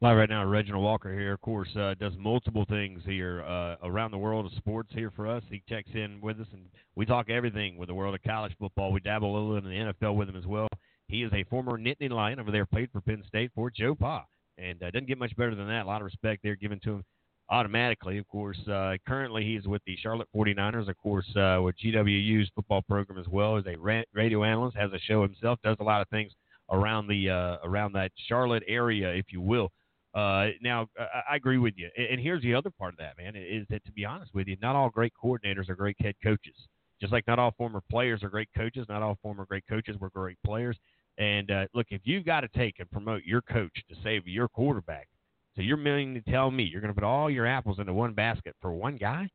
Live right now, Reginald Walker here, of course, does multiple things here around the world of sports here for us. He checks in with us, and we talk everything with the world of college football. We dabble a little in the NFL with him as well. He is a former Nittany Lion over there, played for Penn State for Joe Pa, and doesn't get much better than that. A lot of respect there given to him automatically. Of course, currently he's with the Charlotte 49ers, of course, with GWU's football program as well as a radio analyst, has a show himself, does a lot of things around the around that Charlotte area, if you will. Now, I agree with you. And here's the other part of that, man, is that, to be honest with you, not all great coordinators are great head coaches. Just like not all former players are great coaches, not all former great coaches were great players. And, look, if you've got to take and promote your coach to save your quarterback, so you're willing to tell me you're going to put all your apples into one basket for one guy?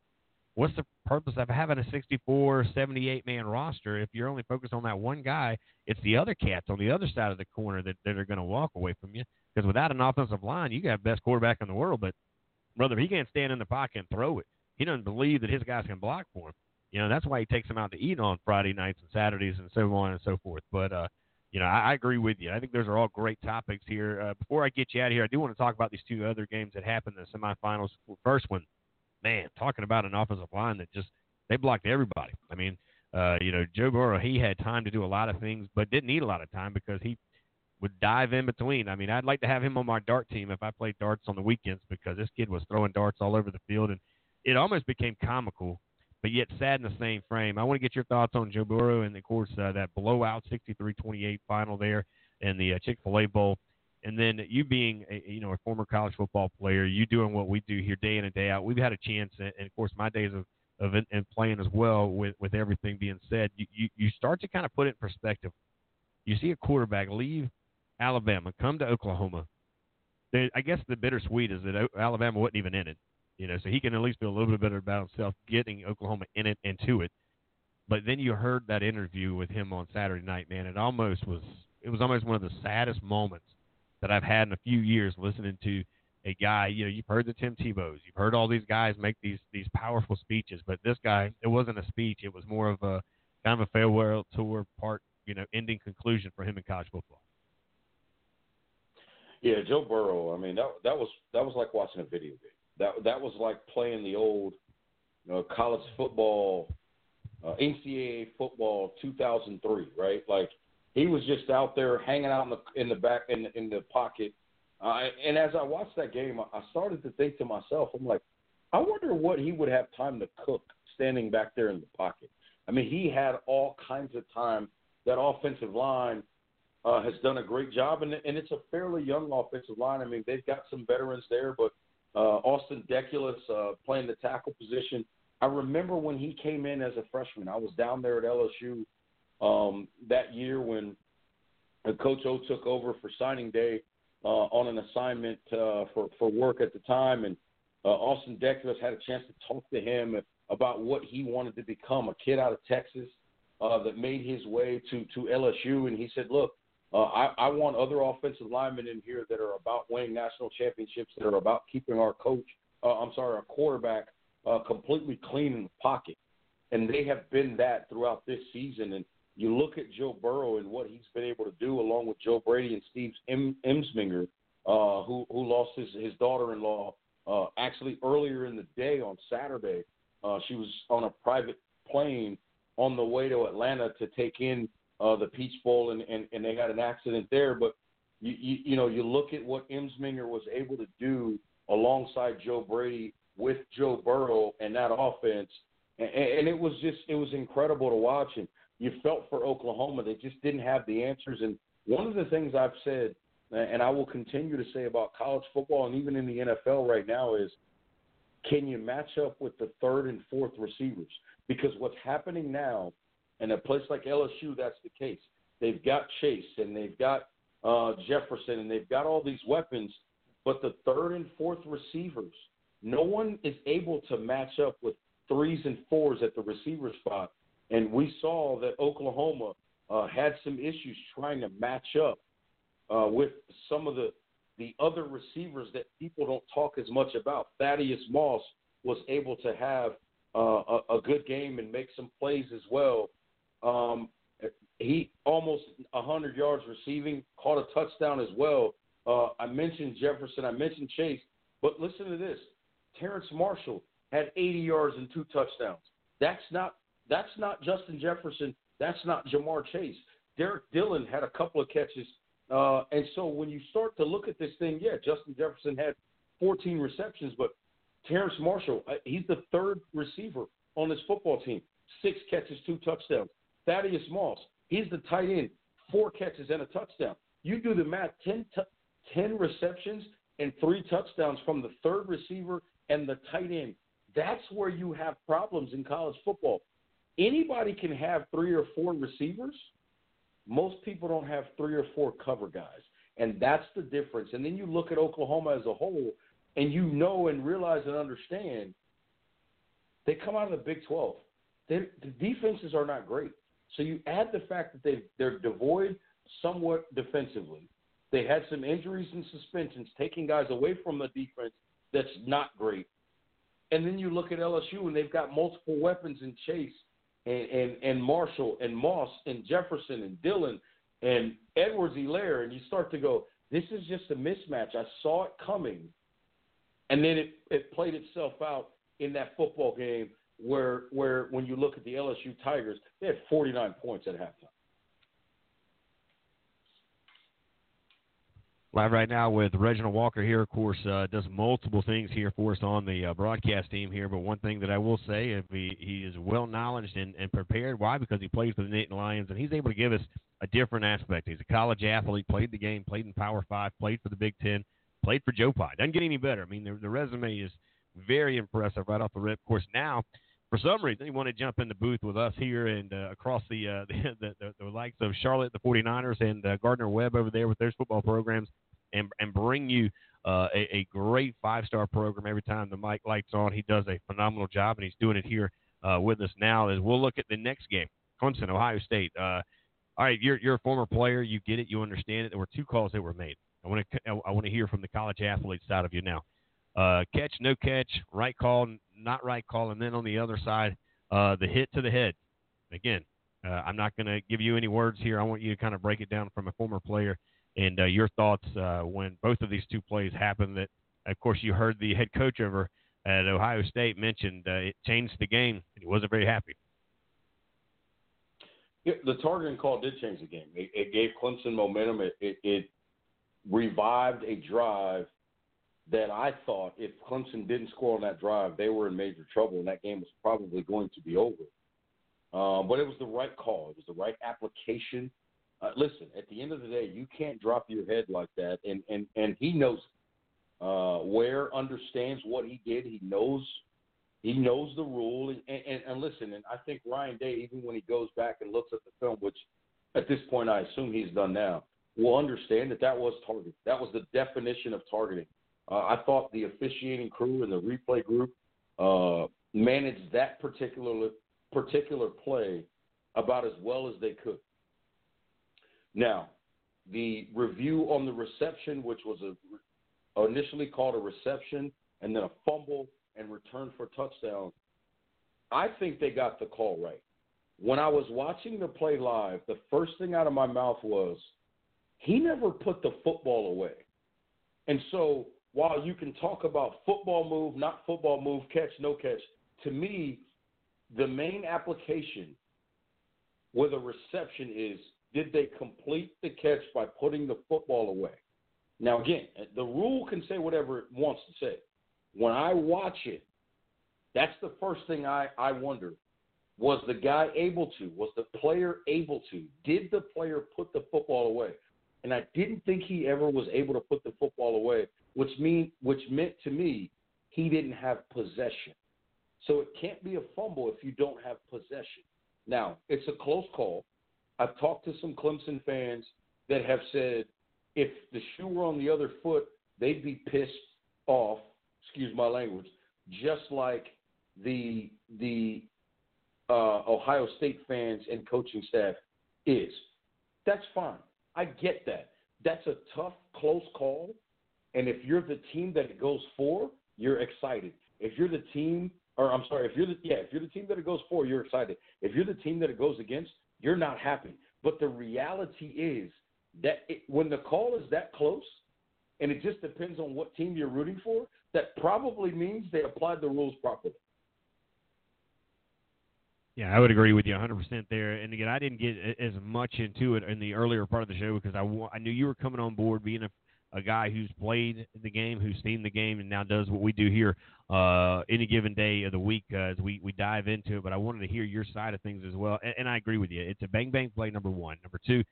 What's the purpose of having a 64, 78-man roster if you're only focused on that one guy? It's the other cats on the other side of the corner that are going to walk away from you. Because without an offensive line, you got the best quarterback in the world, but, brother, he can't stand in the pocket and throw it. He doesn't believe that his guys can block for him. You know, that's why he takes them out to eat on Friday nights and Saturdays and so on and so forth. But, you know, I agree with you. I think those are all great topics here. Before I get you out of here, I do want to talk about these two other games that happened in the semifinals. First one, man, talking about an offensive line that just – they blocked everybody. I mean, you know, Joe Burrow, he had time to do a lot of things, but didn't need a lot of time because he would dive in between. I mean, I'd like to have him on my dart team if I played darts on the weekends because this kid was throwing darts all over the field, and it almost became comical, but yet sad in the same frame. I want to get your thoughts on Joe Burrow and, of course, that blowout 63-28 final there in the Chick-fil-A Bowl. And then you being a former college football player, you doing what we do here day in and day out. We've had a chance, and of course, my days of playing as well with everything being said, you start to kind of put it in perspective. You see a quarterback leave Alabama, come to Oklahoma. I guess the bittersweet is that Alabama wasn't even in it. You know, so he can at least feel a little bit better about himself getting Oklahoma in it and to it. But then you heard that interview with him on Saturday night, man. It was almost one of the saddest moments that I've had in a few years listening to a guy. You know, you've heard the Tim Tebow's. You've heard all these guys make these powerful speeches. But this guy, it wasn't a speech. It was more of a kind of a farewell tour part, you know, ending conclusion for him in college football. Yeah, Joe Burrow, I mean, that was like watching a video game. That was like playing the old, you know, college football, NCAA football 2003, right? Like he was just out there hanging out in the pocket. And as I watched that game, I started to think to myself, I'm like, I wonder what he would have time to cook standing back there in the pocket. I mean, he had all kinds of time. That offensive line has done a great job, and it's a fairly young offensive line. I mean, they've got some veterans there, but Austin Deculus playing the tackle position. I remember when he came in as a freshman. I was down there at LSU that year when Coach O took over for signing day on an assignment for work at the time, and Austin Deculus had a chance to talk to him about what he wanted to become, a kid out of Texas that made his way to LSU, and he said, look, I want other offensive linemen in here that are about winning national championships, that are about keeping our quarterback completely clean in the pocket. And they have been that throughout this season. And you look at Joe Burrow and what he's been able to do along with Joe Brady and Steve Emsminger, who lost his daughter-in-law actually earlier in the day on Saturday. She was on a private plane on the way to Atlanta to take in the Peach Bowl, and they had an accident there. But, you look at what Emsminger was able to do alongside Joe Brady with Joe Burrow and that offense, and it was incredible to watch. And you felt for Oklahoma. They just didn't have the answers. And one of the things I've said, and I will continue to say about college football and even in the NFL right now is, can you match up with the third and fourth receivers? Because what's happening now, and a place like LSU, that's the case. They've got Chase, and they've got Jefferson, and they've got all these weapons. But the third and fourth receivers, no one is able to match up with threes and fours at the receiver spot. And we saw that Oklahoma had some issues trying to match up with some of the other receivers that people don't talk as much about. Thaddeus Moss was able to have a good game and make some plays as well. He almost 100 yards receiving, caught a touchdown as well. I mentioned Jefferson. I mentioned Chase. But listen to this. Terrence Marshall had 80 yards and 2 touchdowns. That's not Justin Jefferson. That's not Ja'Marr Chase. Derek Dillon had a couple of catches. And so when you start to look at this thing, yeah, Justin Jefferson had 14 receptions, but Terrence Marshall, he's the third receiver on this football team. 6 catches, 2 touchdowns. Thaddeus Moss, he's the tight end. 4 catches and a touchdown. You do the math, 10 receptions and 3 touchdowns from the third receiver and the tight end. That's where you have problems in college football. Anybody can have 3 or 4 receivers. Most people don't have 3 or 4 cover guys, and that's the difference. And then you look at Oklahoma as a whole, and you know and realize and understand they come out of the Big 12. The defenses are not great. So you add the fact that they're devoid somewhat defensively. They had some injuries and suspensions, taking guys away from the defense that's not great. And then you look at LSU, and they've got multiple weapons in Chase and Marshall and Moss and Jefferson and Dillon and Edwards-Helaire, and you start to go, this is just a mismatch. I saw it coming. And then it played itself out in that football game where when you look at the LSU Tigers, they had 49 points at halftime. Live right now with Reginald Walker here, of course, does multiple things here for us on the broadcast team here. But one thing that I will say, if he is well-knowledged and prepared. Why? Because he plays for the Nittany Lions, and he's able to give us a different aspect. He's a college athlete, played the game, played in Power 5, played for the Big Ten, played for Joe Pye. Doesn't get any better. I mean, the resume is very impressive right off the rip. Of course, now, for some reason, he wanted to jump in the booth with us here and across the likes of Charlotte, the 49ers, and Gardner-Webb over there with their football programs, and bring you a great 5-star program every time the mic lights on. He does a phenomenal job, and he's doing it here with us now. As we'll look at the next game, Clemson, Ohio State. All right, you're a former player. You get it. You understand it. There were 2 calls that were made. I want to hear from the college athlete side of you now. Catch, no catch, right call, not right call, and then on the other side, the hit to the head. Again, I'm not going to give you any words here. I want you to kind of break it down from a former player and your thoughts when both of these 2 plays happened. That, of course, you heard the head coach over at Ohio State mentioned it changed the game, and he wasn't very happy. Yeah, the targeting call did change the game. It gave Clemson momentum. It revived a drive that I thought if Clemson didn't score on that drive, they were in major trouble, and that game was probably going to be over. But it was the right call. It was the right application. Listen, at the end of the day, you can't drop your head like that, and he knows it. Ware understands what he did. He knows the rule. And listen, and I think Ryan Day, even when he goes back and looks at the film, which at this point I assume he's done now, will understand that that was targeting. That was the definition of targeting. I thought the officiating crew and the replay group managed that particular play about as well as they could. Now, the review on the reception, which was initially called a reception and then a fumble and return for touchdown, I think they got the call right. When I was watching the play live, the first thing out of my mouth was, he never put the football away. And so, while you can talk about football move, not football move, catch, no catch, to me, the main application with a reception is, did they complete the catch by putting the football away? Now, again, the rule can say whatever it wants to say. When I watch it, that's the first thing I wonder. Was the guy able to? Was the player able to? Did the player put the football away? And I didn't think he ever was able to put the football away, which meant to me he didn't have possession. So it can't be a fumble if you don't have possession. Now, it's a close call. I've talked to some Clemson fans that have said if the shoe were on the other foot, they'd be pissed off, excuse my language, just like the Ohio State fans and coaching staff is. That's fine. I get that. That's a tough, close call. And if you're the team that it goes for, you're excited. If you're the team that it goes for, you're excited. If you're the team that it goes against, you're not happy. But the reality is that when the call is that close, and it just depends on what team you're rooting for, that probably means they applied the rules properly. Yeah, I would agree with you 100% there. And, again, I didn't get as much into it in the earlier part of the show because I knew you were coming on board being a a guy who's played the game, who's seen the game, and now does what we do here any given day of the week as we dive into it. But I wanted to hear your side of things as well, and I agree with you. It's a bang-bang play, number one. Number two,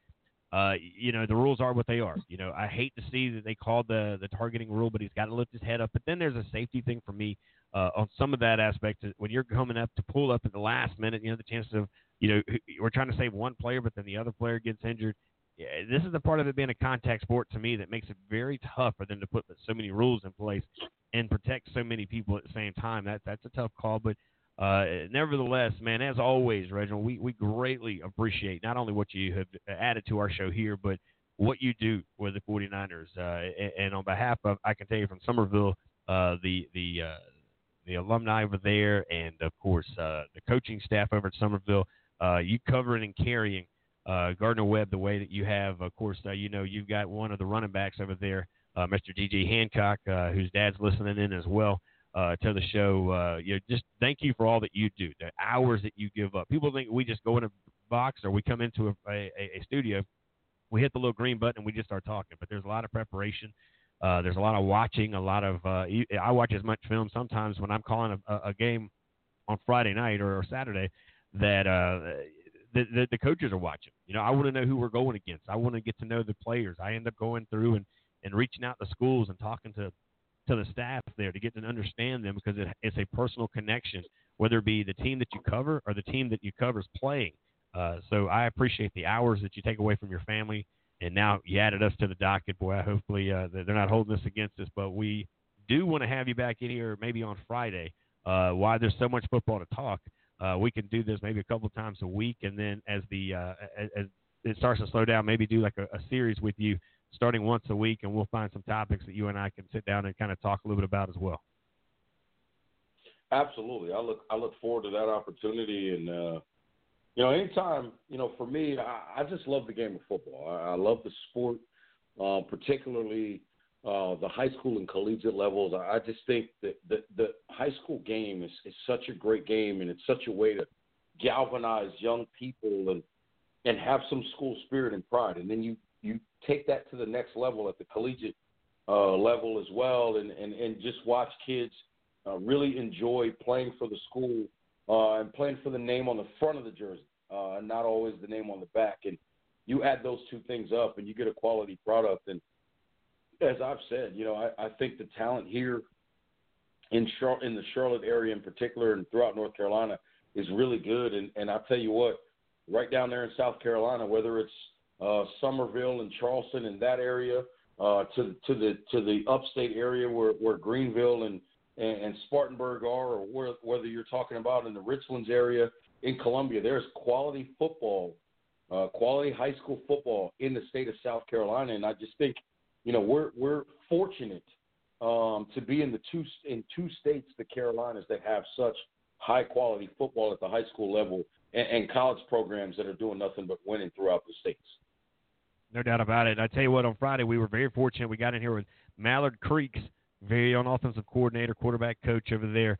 the rules are what they are. You know, I hate to see that they called the targeting rule, but he's got to lift his head up. But then there's a safety thing for me on some of that aspect. When you're coming up to pull up at the last minute, the chances of, we're trying to save one player, but then the other player gets injured. Yeah, this is the part of it being a contact sport to me that makes it very tough for them to put so many rules in place and protect so many people at the same time. That's a tough call, but nevertheless, man, as always, Reginald, we greatly appreciate not only what you have added to our show here, but what you do with the 49ers. And on behalf of, I can tell you from Summerville, the alumni over there, and of course the coaching staff over at Summerville, you covering and carrying Gardner-Webb the way that you have. Of course, you've got one of the running backs over there, Mr. DJ Hancock, whose dad's listening in as well to the show. Just thank you for all that you do, the hours that you give up. People think we just go in a box or we come into a studio, we hit the little green button, and we just start talking. But there's a lot of preparation. There's a lot of watching, I watch as much film sometimes when I'm calling a game on Friday night or Saturday that the coaches are watching. I want to know who we're going against. I want to get to know the players. I end up going through and reaching out to schools and talking to the staff there to get to understand them, because it's a personal connection, whether it be the team that you cover or the team that you cover is playing. So I appreciate the hours that you take away from your family, and now you added us to the docket. Boy, hopefully they're not holding us against us, but we do want to have you back in here maybe on Friday. Why there's so much football to talk. We can do this maybe a couple times a week, and then as as it starts to slow down, maybe do like a series with you starting once a week, and we'll find some topics that you and I can sit down and kind of talk a little bit about as well. Absolutely. I look forward to that opportunity. And, anytime, for me, I just love the game of football. I love the sport, particularly the high school and collegiate levels. I just think that the high school game is such a great game, and it's such a way to galvanize young people and have some school spirit and pride. And then you take that to the next level at the collegiate level as well, and just watch kids really enjoy playing for the school and playing for the name on the front of the jersey, and not always the name on the back. And you add those two things up, and you get a quality product. And as I've said, I think the talent here in the Charlotte area in particular and throughout North Carolina is really good. And I tell you what, right down there in South Carolina, whether it's Summerville and Charleston and that area to the upstate area where Greenville and Spartanburg are, or whether you're talking about in the Richlands area in Columbia, there's quality football, quality high school football in the state of South Carolina. And I just think, we're fortunate to be in two states, the Carolinas, that have such high quality football at the high school level, and college programs that are doing nothing but winning throughout the states. No doubt about it. I tell you what, on Friday we were very fortunate. We got in here with Mallard Creek's very own offensive coordinator, quarterback coach over there,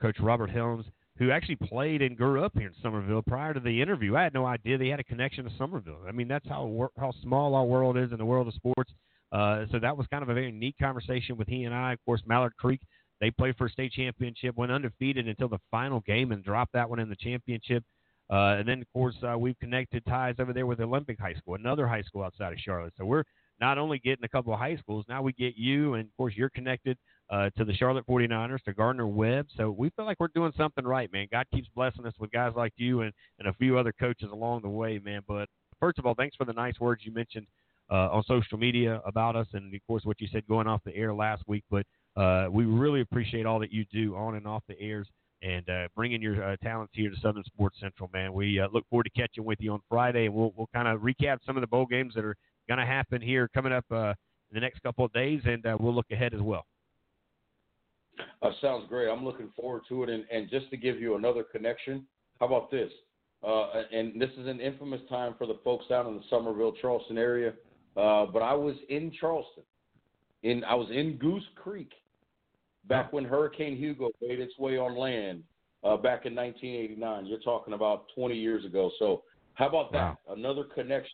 Coach Robert Helms, who actually played and grew up here in Summerville. Prior to the interview, I had no idea they had a connection to Summerville. I mean, that's how small our world is in the world of sports. So that was kind of a very neat conversation with he and I. Of course, Mallard Creek, they played for a state championship, went undefeated until the final game and dropped that one in the championship. And then, of course, we've connected ties over there with Olympic High School, another high school outside of Charlotte. So we're not only getting a couple of high schools, now we get you, and, of course, you're connected to the Charlotte 49ers, to Gardner-Webb. So we feel like we're doing something right, man. God keeps blessing us with guys like you and a few other coaches along the way, man. But, first of all, thanks for the nice words you mentioned on social media about us, and of course what you said going off the air last week, but we really appreciate all that you do on and off the airs, and bringing your talents here to Southern Sports Central, man. We look forward to catching with you on Friday. We'll kind of recap some of the bowl games that are going to happen here coming up in the next couple of days, and we'll look ahead as well. Sounds great. I'm looking forward to it, and just to give you another connection, how about this? And this is an infamous time for the folks down in the Summerville, Charleston area. But I was in Charleston, I was in Goose Creek back when Hurricane Hugo made its way on land back in 1989. You're talking about 20 years ago. So how about that? Wow. Another connection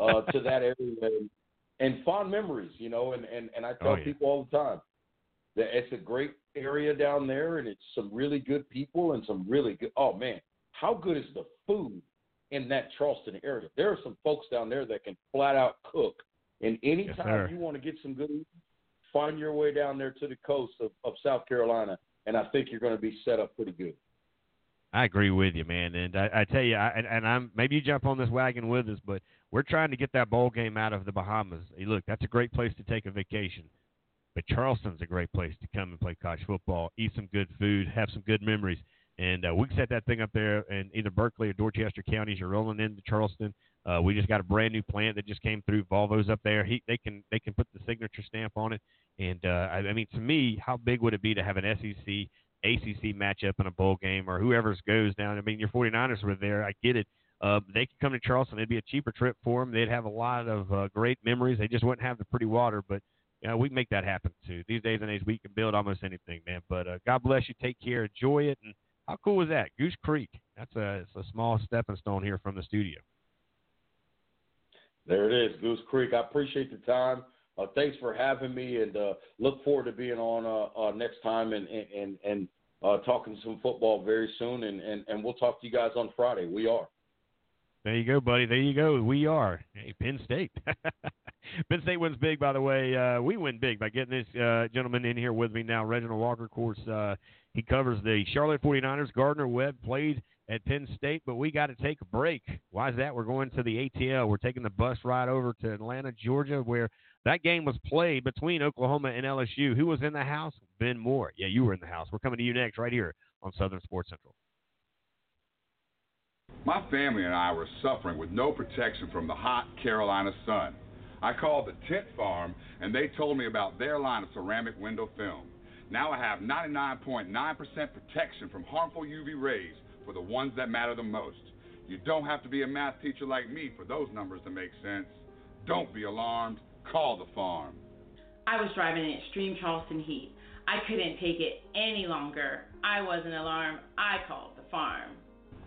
to that area. and fond memories, you know, and I tell people all the time that it's a great area down there, and it's some really good people and some really good, oh man, how good is the food in that Charleston area? There are some folks down there that can flat out cook, and anytime you want to get some good eating, find your way down there to the coast of South Carolina, and I think you're going to be set up pretty good. I agree with you, man. And I tell you, I'm maybe you jump on this wagon with us, but we're trying to get that bowl game out of the Bahamas. Hey, look, that's a great place to take a vacation, but Charleston's a great place to come and play college football, eat some good food, have some good memories. And we can set that thing up there in either Berkeley or Dorchester counties. You're rolling into Charleston. We just got a brand new plant that just came through. Volvo's up there. They can put the signature stamp on it. And I mean, to me, how big would it be to have an SEC ACC matchup in a bowl game, or whoever's goes down? I mean, your 49ers were there. I get it. They could come to Charleston. It'd be a cheaper trip for them. They'd have a lot of great memories. They just wouldn't have the pretty water, but you know, we can make that happen too. These days and age, we can build almost anything, man. But God bless you. Take care. Enjoy it. And how cool was that? Goose Creek. It's a small stepping stone here from the studio. There it is, Goose Creek. I appreciate the time. Thanks for having me, and look forward to being on next time and talking some football very soon, and we'll talk to you guys on Friday. We are. There you go, buddy. There you go. We are. Hey, Penn State. Penn State wins big, by the way. We win big by getting this gentleman in here with me now, Reginald Walker. Of course, he covers the Charlotte 49ers. Gardner-Webb played at Penn State, but we got to take a break. Why is that? We're going to the ATL. We're taking the bus ride over to Atlanta, Georgia, where that game was played between Oklahoma and LSU. Who was in the house? Ben Moore. Yeah, you were in the house. We're coming to you next right here on Southern Sports Central. My family and I were suffering with no protection from the hot Carolina sun. I called the tent farm, and they told me about their line of ceramic window film. Now I have 99.9% protection from harmful UV rays for the ones that matter the most. You don't have to be a math teacher like me for those numbers to make sense. Don't be alarmed. Call the farm. I was driving in extreme Charleston heat. I couldn't take it any longer. I wasn't alarmed. I called the farm.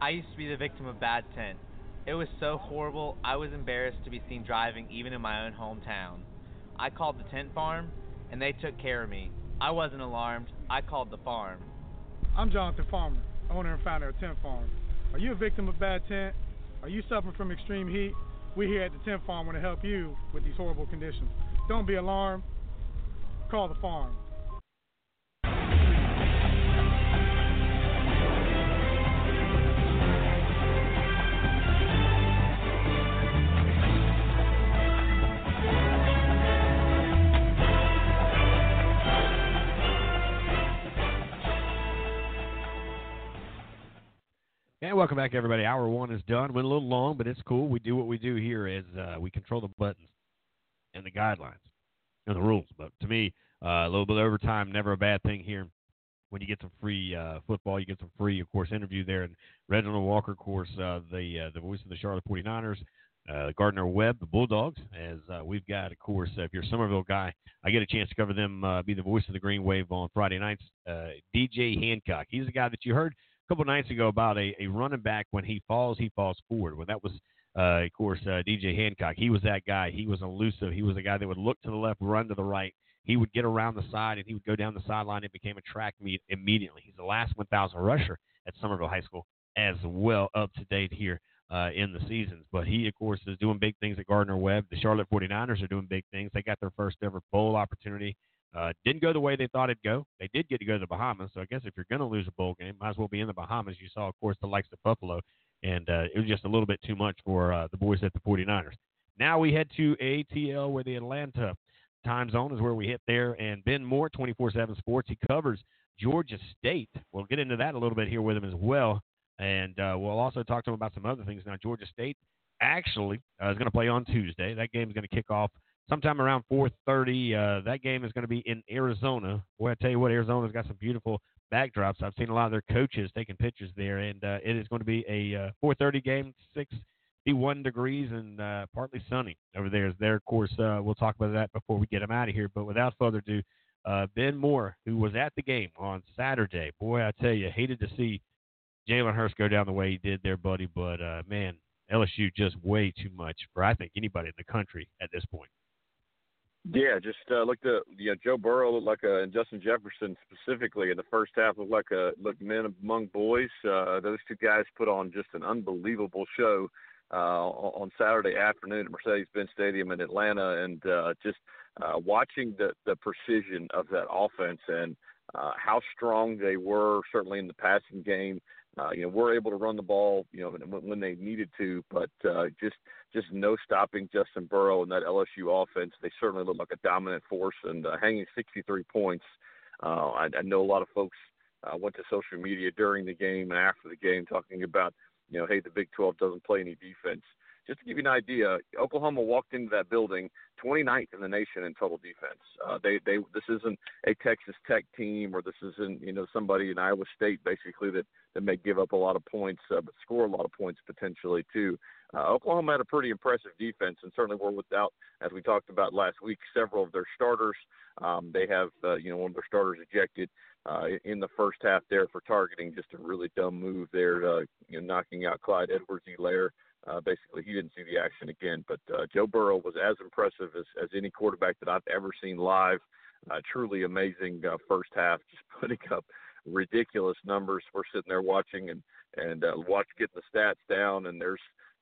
I used to be the victim of bad tent. It was so horrible, I was embarrassed to be seen driving even in my own hometown. I called the tent farm, and they took care of me. I wasn't alarmed. I called the farm. I'm Jonathan Farmer, owner and founder of Tent Farm. Are you a victim of bad tent? Are you suffering from extreme heat? We here at the Tent Farm want to help you with these horrible conditions. Don't be alarmed. Call the farm. And welcome back, everybody. Hour one is done. Went a little long, but it's cool. We do what we do here is we control the buttons and the guidelines and the rules. But to me, a little bit of overtime, never a bad thing here. When you get some free football, you get some free, of course, interview there. And Reginald Walker, of course, the voice of the Charlotte 49ers, Gardner-Webb, the Bulldogs, as we've got, of course, if you're a Somerville guy, I get a chance to cover them, be the voice of the Green Wave on Friday nights. DJ Hancock, he's the guy that you heard a couple nights ago about a running back. When he falls forward. Well, that was, of course, DJ Hancock. He was that guy. He was elusive. He was a guy that would look to the left, run to the right. He would get around the side, and he would go down the sideline. It became a track meet immediately. He's the last 1,000 rusher at Somerville High School as well, up to date here in the seasons. But he, of course, is doing big things at Gardner-Webb. The Charlotte 49ers are doing big things. They got their first ever bowl opportunity. Didn't go the way they thought it'd go. They did get to go to the Bahamas, so I guess if you're going to lose a bowl game, might as well be in the Bahamas. You saw, of course, the likes of Buffalo, and it was just a little bit too much for the boys at the 49ers. Now we head to ATL, where the Atlanta time zone is where we hit there, and Ben Moore, 24/7 Sports, he covers Georgia State. We'll get into that a little bit here with him as well, and we'll also talk to him about some other things. Now, Georgia State actually is going to play on Tuesday. That game is going to kick off sometime around 4:30, that game is going to be in Arizona. Well, I tell you what, Arizona's got some beautiful backdrops. I've seen a lot of their coaches taking pictures there, and it is going to be a 4:30 game, 61 degrees, and partly sunny over there. Is there, of course, we'll talk about that before we get them out of here. But without further ado, Ben Moore, who was at the game on Saturday. Boy, I tell you, hated to see Jalen Hurts go down the way he did there, buddy. But, man, LSU just way too much for, I think, anybody in the country at this point. Yeah, just looked at, you know, Joe Burrow looked like a, and Justin Jefferson specifically in the first half looked men among boys. Those two guys put on just an unbelievable show on Saturday afternoon at Mercedes-Benz Stadium in Atlanta, and just watching the precision of that offense and how strong they were, certainly in the passing game. You know, we're able to run the ball, you know, when they needed to, but just no stopping Justin Burrow and that LSU offense. They certainly look like a dominant force, and hanging 63 points. I know a lot of folks went to social media during the game and after the game talking about, you know, hey, the Big 12 doesn't play any defense. Just to give you an idea, Oklahoma walked into that building 29th in the nation in total defense. This isn't a Texas Tech team, or this isn't, you know, somebody in Iowa State basically that may give up a lot of points, but score a lot of points potentially too. Oklahoma had a pretty impressive defense, and certainly were without, as we talked about last week, several of their starters. They have, you know, one of their starters ejected in the first half there for targeting, just a really dumb move there, you know, knocking out Clyde Edwards-Helaire. Basically, he didn't see the action again, but Joe Burrow was as impressive as any quarterback that I've ever seen live. Truly amazing first half, just putting up ridiculous numbers. We're sitting there watching and getting the stats down, and there's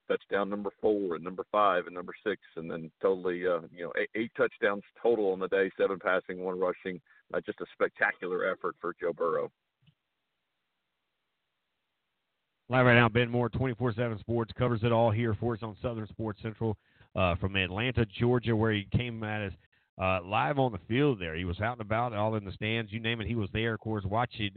touchdown number 4 and number 5 and number 6, and then totally, you know, 8 touchdowns total on the day, 7 passing, 1 rushing. Just a spectacular effort for Joe Burrow. Live right now, Ben Moore, 24/7 Sports, covers it all here for us on Southern Sports Central from Atlanta, Georgia, where he came at us live on the field there. He was out and about, all in the stands, you name it, he was there, of course, watching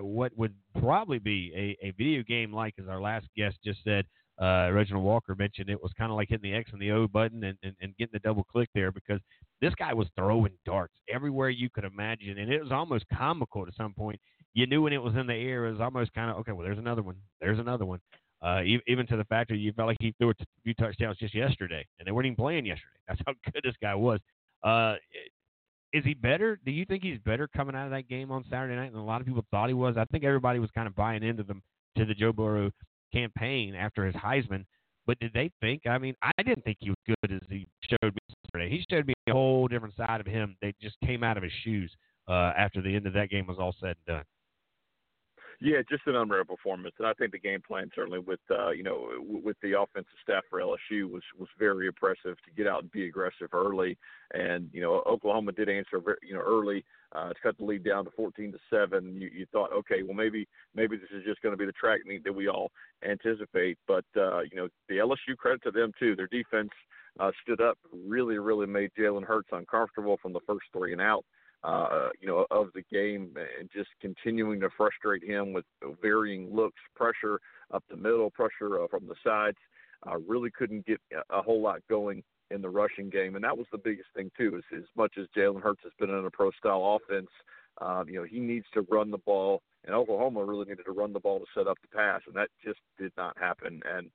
what would probably be a video game like, as our last guest just said, Reginald Walker mentioned. It was kind of like hitting the X and the O button and getting the double click there, because this guy was throwing darts everywhere you could imagine, and it was almost comical to some point. You knew when it was in the air, it was almost kind of, okay, well, there's another one. Even to the fact that you felt like he threw a few touchdowns just yesterday, and they weren't even playing yesterday. That's how good this guy was. Is he better? Do you think he's better coming out of that game on Saturday night than a lot of people thought he was? I think everybody was kind of buying into them, to the Joe Burrow campaign after his Heisman, but did they think? I mean, I didn't think he was good as he showed me yesterday. He showed me a whole different side of him. They just came out of his shoes after the end of that game was all said and done. Yeah, just an unreal performance, and I think the game plan certainly with you know, with the offensive staff for LSU was very impressive, to get out and be aggressive early, and you know, Oklahoma did answer early to cut the lead down to 14-7. You thought, okay, well maybe this is just going to be the track meet that we all anticipate, but you know, the LSU, credit to them too, their defense stood up, really made Jalen Hurts uncomfortable from the first three and out. You know, of the game, and just continuing to frustrate him with varying looks, pressure up the middle, pressure from the sides. Really couldn't get a whole lot going in the rushing game, and that was the biggest thing too. Is as much as Jalen Hurts has been in a pro-style offense, you know, he needs to run the ball, and Oklahoma really needed to run the ball to set up the pass, and that just did not happen. And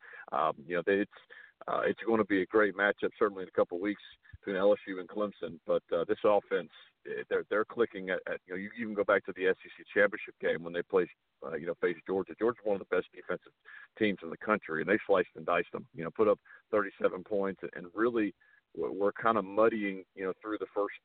you know, it's going to be a great matchup, certainly in a couple of weeks, between LSU and Clemson. But this offense, they're clicking at you know, you even go back to the SEC championship game when they played, you know, faced Georgia. Georgia's one of the best defensive teams in the country, and they sliced and diced them. You know, put up 37 points, and really we're kind of muddying, you know, through the first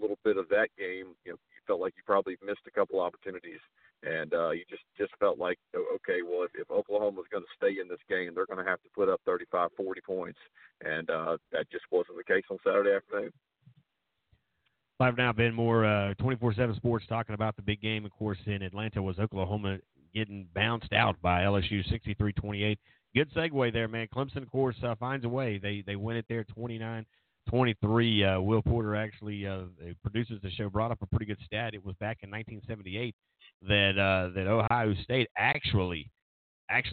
little bit of that game. You know, you felt like you probably missed a couple opportunities, and you just felt like, okay, well, if Oklahoma's going to stay in this game, they're going to have to put up 35, 40 points, and that just wasn't the case on Saturday afternoon. Live now, Ben Moore, 24/7 Sports, talking about the big game, of course, in Atlanta. Was Oklahoma getting bounced out by LSU 63-28. Good segue there, man. Clemson, of course, finds a way. They win it there 29-23. Will Porter actually produces the show, brought up a pretty good stat. It was back in 1978 that Ohio State actually lost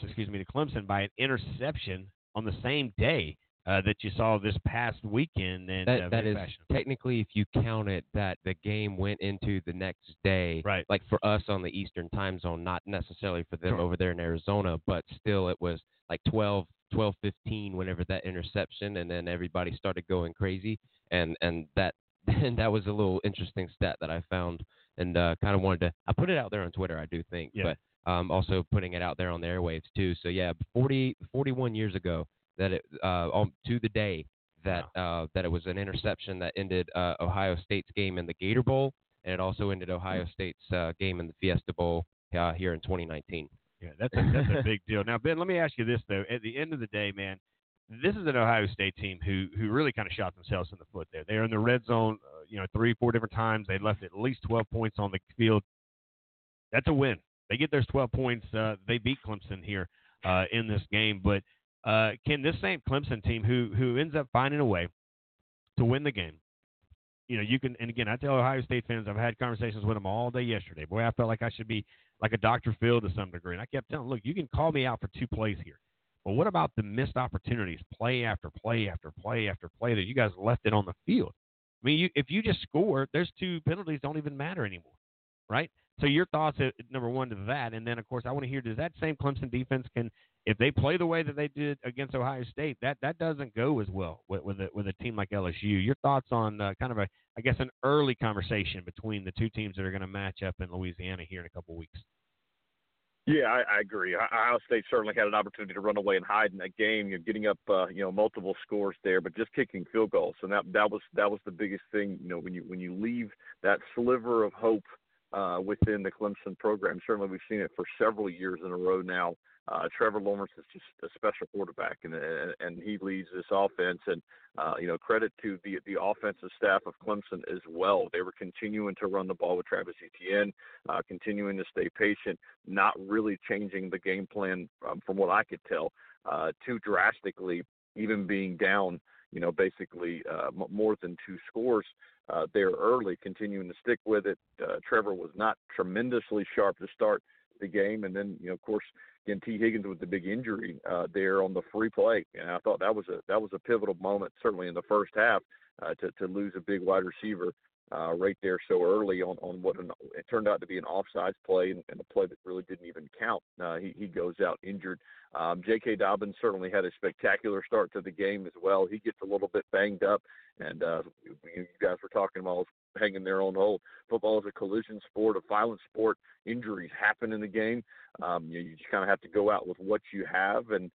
to Clemson by an interception on the same day that you saw this past weekend. And that is fashion. Technically, if you count it, that the game went into the next day, right? Like for us on the Eastern time zone, not necessarily for them over there in Arizona, but still it was like 12:15 whenever that interception, and then everybody started going crazy, and that was a little interesting stat that I found, and kind of wanted to, I put it out there on Twitter, I do think, but also putting it out there on the airwaves too. So yeah, 41 years ago that it, to the day that it was an interception that ended Ohio State's game in the Gator Bowl, and it also ended Ohio State's game in the Fiesta Bowl here in 2019. Yeah, that's a big deal. Now, Ben, let me ask you this, though. At the end of the day, man, this is an Ohio State team who really kind of shot themselves in the foot there. They were in the red zone, 3-4 different times. They left at least 12 points on the field. That's a win. They get those 12 points. They beat Clemson here in this game. But can this same Clemson team who ends up finding a way to win the game, you can, and again, I tell Ohio State fans, I've had conversations with them all day yesterday. Boy, I felt like I should be like a Dr. Phil to some degree. And I kept telling them, look, you can call me out for two plays here. But what about the missed opportunities, play after play after play after play that you guys left it on the field? I mean, if you just score, those two penalties don't even matter anymore, right? So your thoughts, number one, to that. And then, of course, I want to hear, does that same Clemson defense can, if they play the way that they did against Ohio State, that doesn't go as well with a team like LSU. Your thoughts on kind of, an early conversation between the two teams that are going to match up in Louisiana here in a couple weeks? Yeah, I agree. Ohio State certainly had an opportunity to run away and hide in that game, getting up, multiple scores there, but just kicking field goals. And that was the biggest thing, when you leave that sliver of hope within the Clemson program. Certainly we've seen it for several years in a row now. Trevor Lawrence is just a special quarterback, and he leads this offense. And, credit to the offensive staff of Clemson as well. They were continuing to run the ball with Travis Etienne, continuing to stay patient, not really changing the game plan, from what I could tell, too drastically, even being down, basically more than two scores there early, continuing to stick with it. Trevor was not tremendously sharp to start the game. And then, of course, again, T. Higgins with the big injury there on the free play. And I thought that was a pivotal moment, certainly in the first half, to lose a big wide receiver right there so early on what it turned out to be an offsides play and a play that really didn't even count. He goes out injured. J.K. Dobbins certainly had a spectacular start to the game as well. He gets a little bit banged up, and you guys were talking about hanging there on hold. Football is a collision sport, a violent sport. Injuries happen in the game. You just kind of have to go out with what you have, and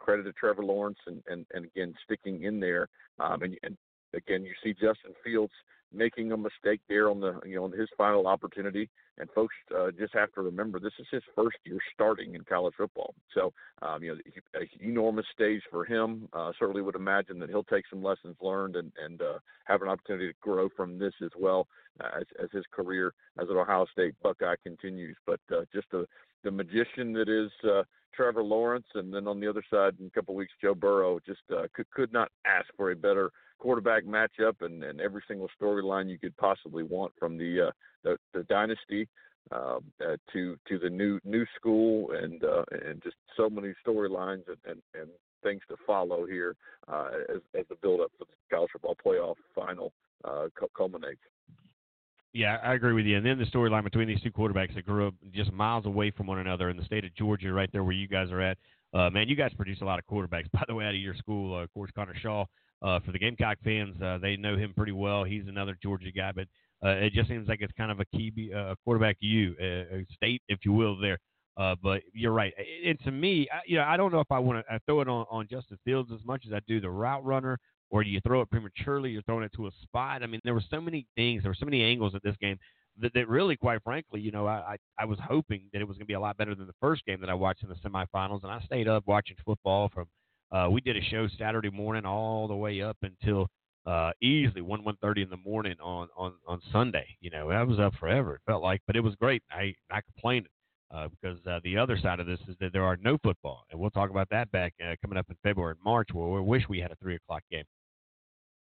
credit to Trevor Lawrence and again sticking in there. And again, you see Justin Fields making a mistake there on the on his final opportunity, and folks just have to remember this is his first year starting in college football. So an enormous stage for him. Certainly would imagine that he'll take some lessons learned and have an opportunity to grow from this as well as his career as an Ohio State Buckeye continues. But just the magician that is Trevor Lawrence, and then on the other side in a couple of weeks Joe Burrow, just could not ask for a better quarterback matchup and every single storyline you could possibly want, from the dynasty to the new school and just so many storylines and things to follow here as the build up for the college football playoff final culminates. Yeah, I agree with you. And then the storyline between these two quarterbacks that grew up just miles away from one another in the state of Georgia, right there where you guys are at. Man, you guys produce a lot of quarterbacks, by the way, out of your school. Of course, Connor Shaw. For the Gamecock fans, they know him pretty well. He's another Georgia guy, but it just seems like it's kind of a key quarterback state, if you will, there. But you're right. And to me, I don't know if I want to throw it on Justin Fields as much as I do the route runner, or do you throw it prematurely, you're throwing it to a spot. I mean, there were so many things, there were so many angles at this game that really, quite frankly, I was hoping that it was going to be a lot better than the first game that I watched in the semifinals, and I stayed up watching football from – we did a show Saturday morning all the way up until easily 1:30 in the morning on Sunday. I was up forever, it felt like, but it was great. I complained because the other side of this is that there are no football, and we'll talk about that back coming up in February and March, where we wish we had a 3:00 game.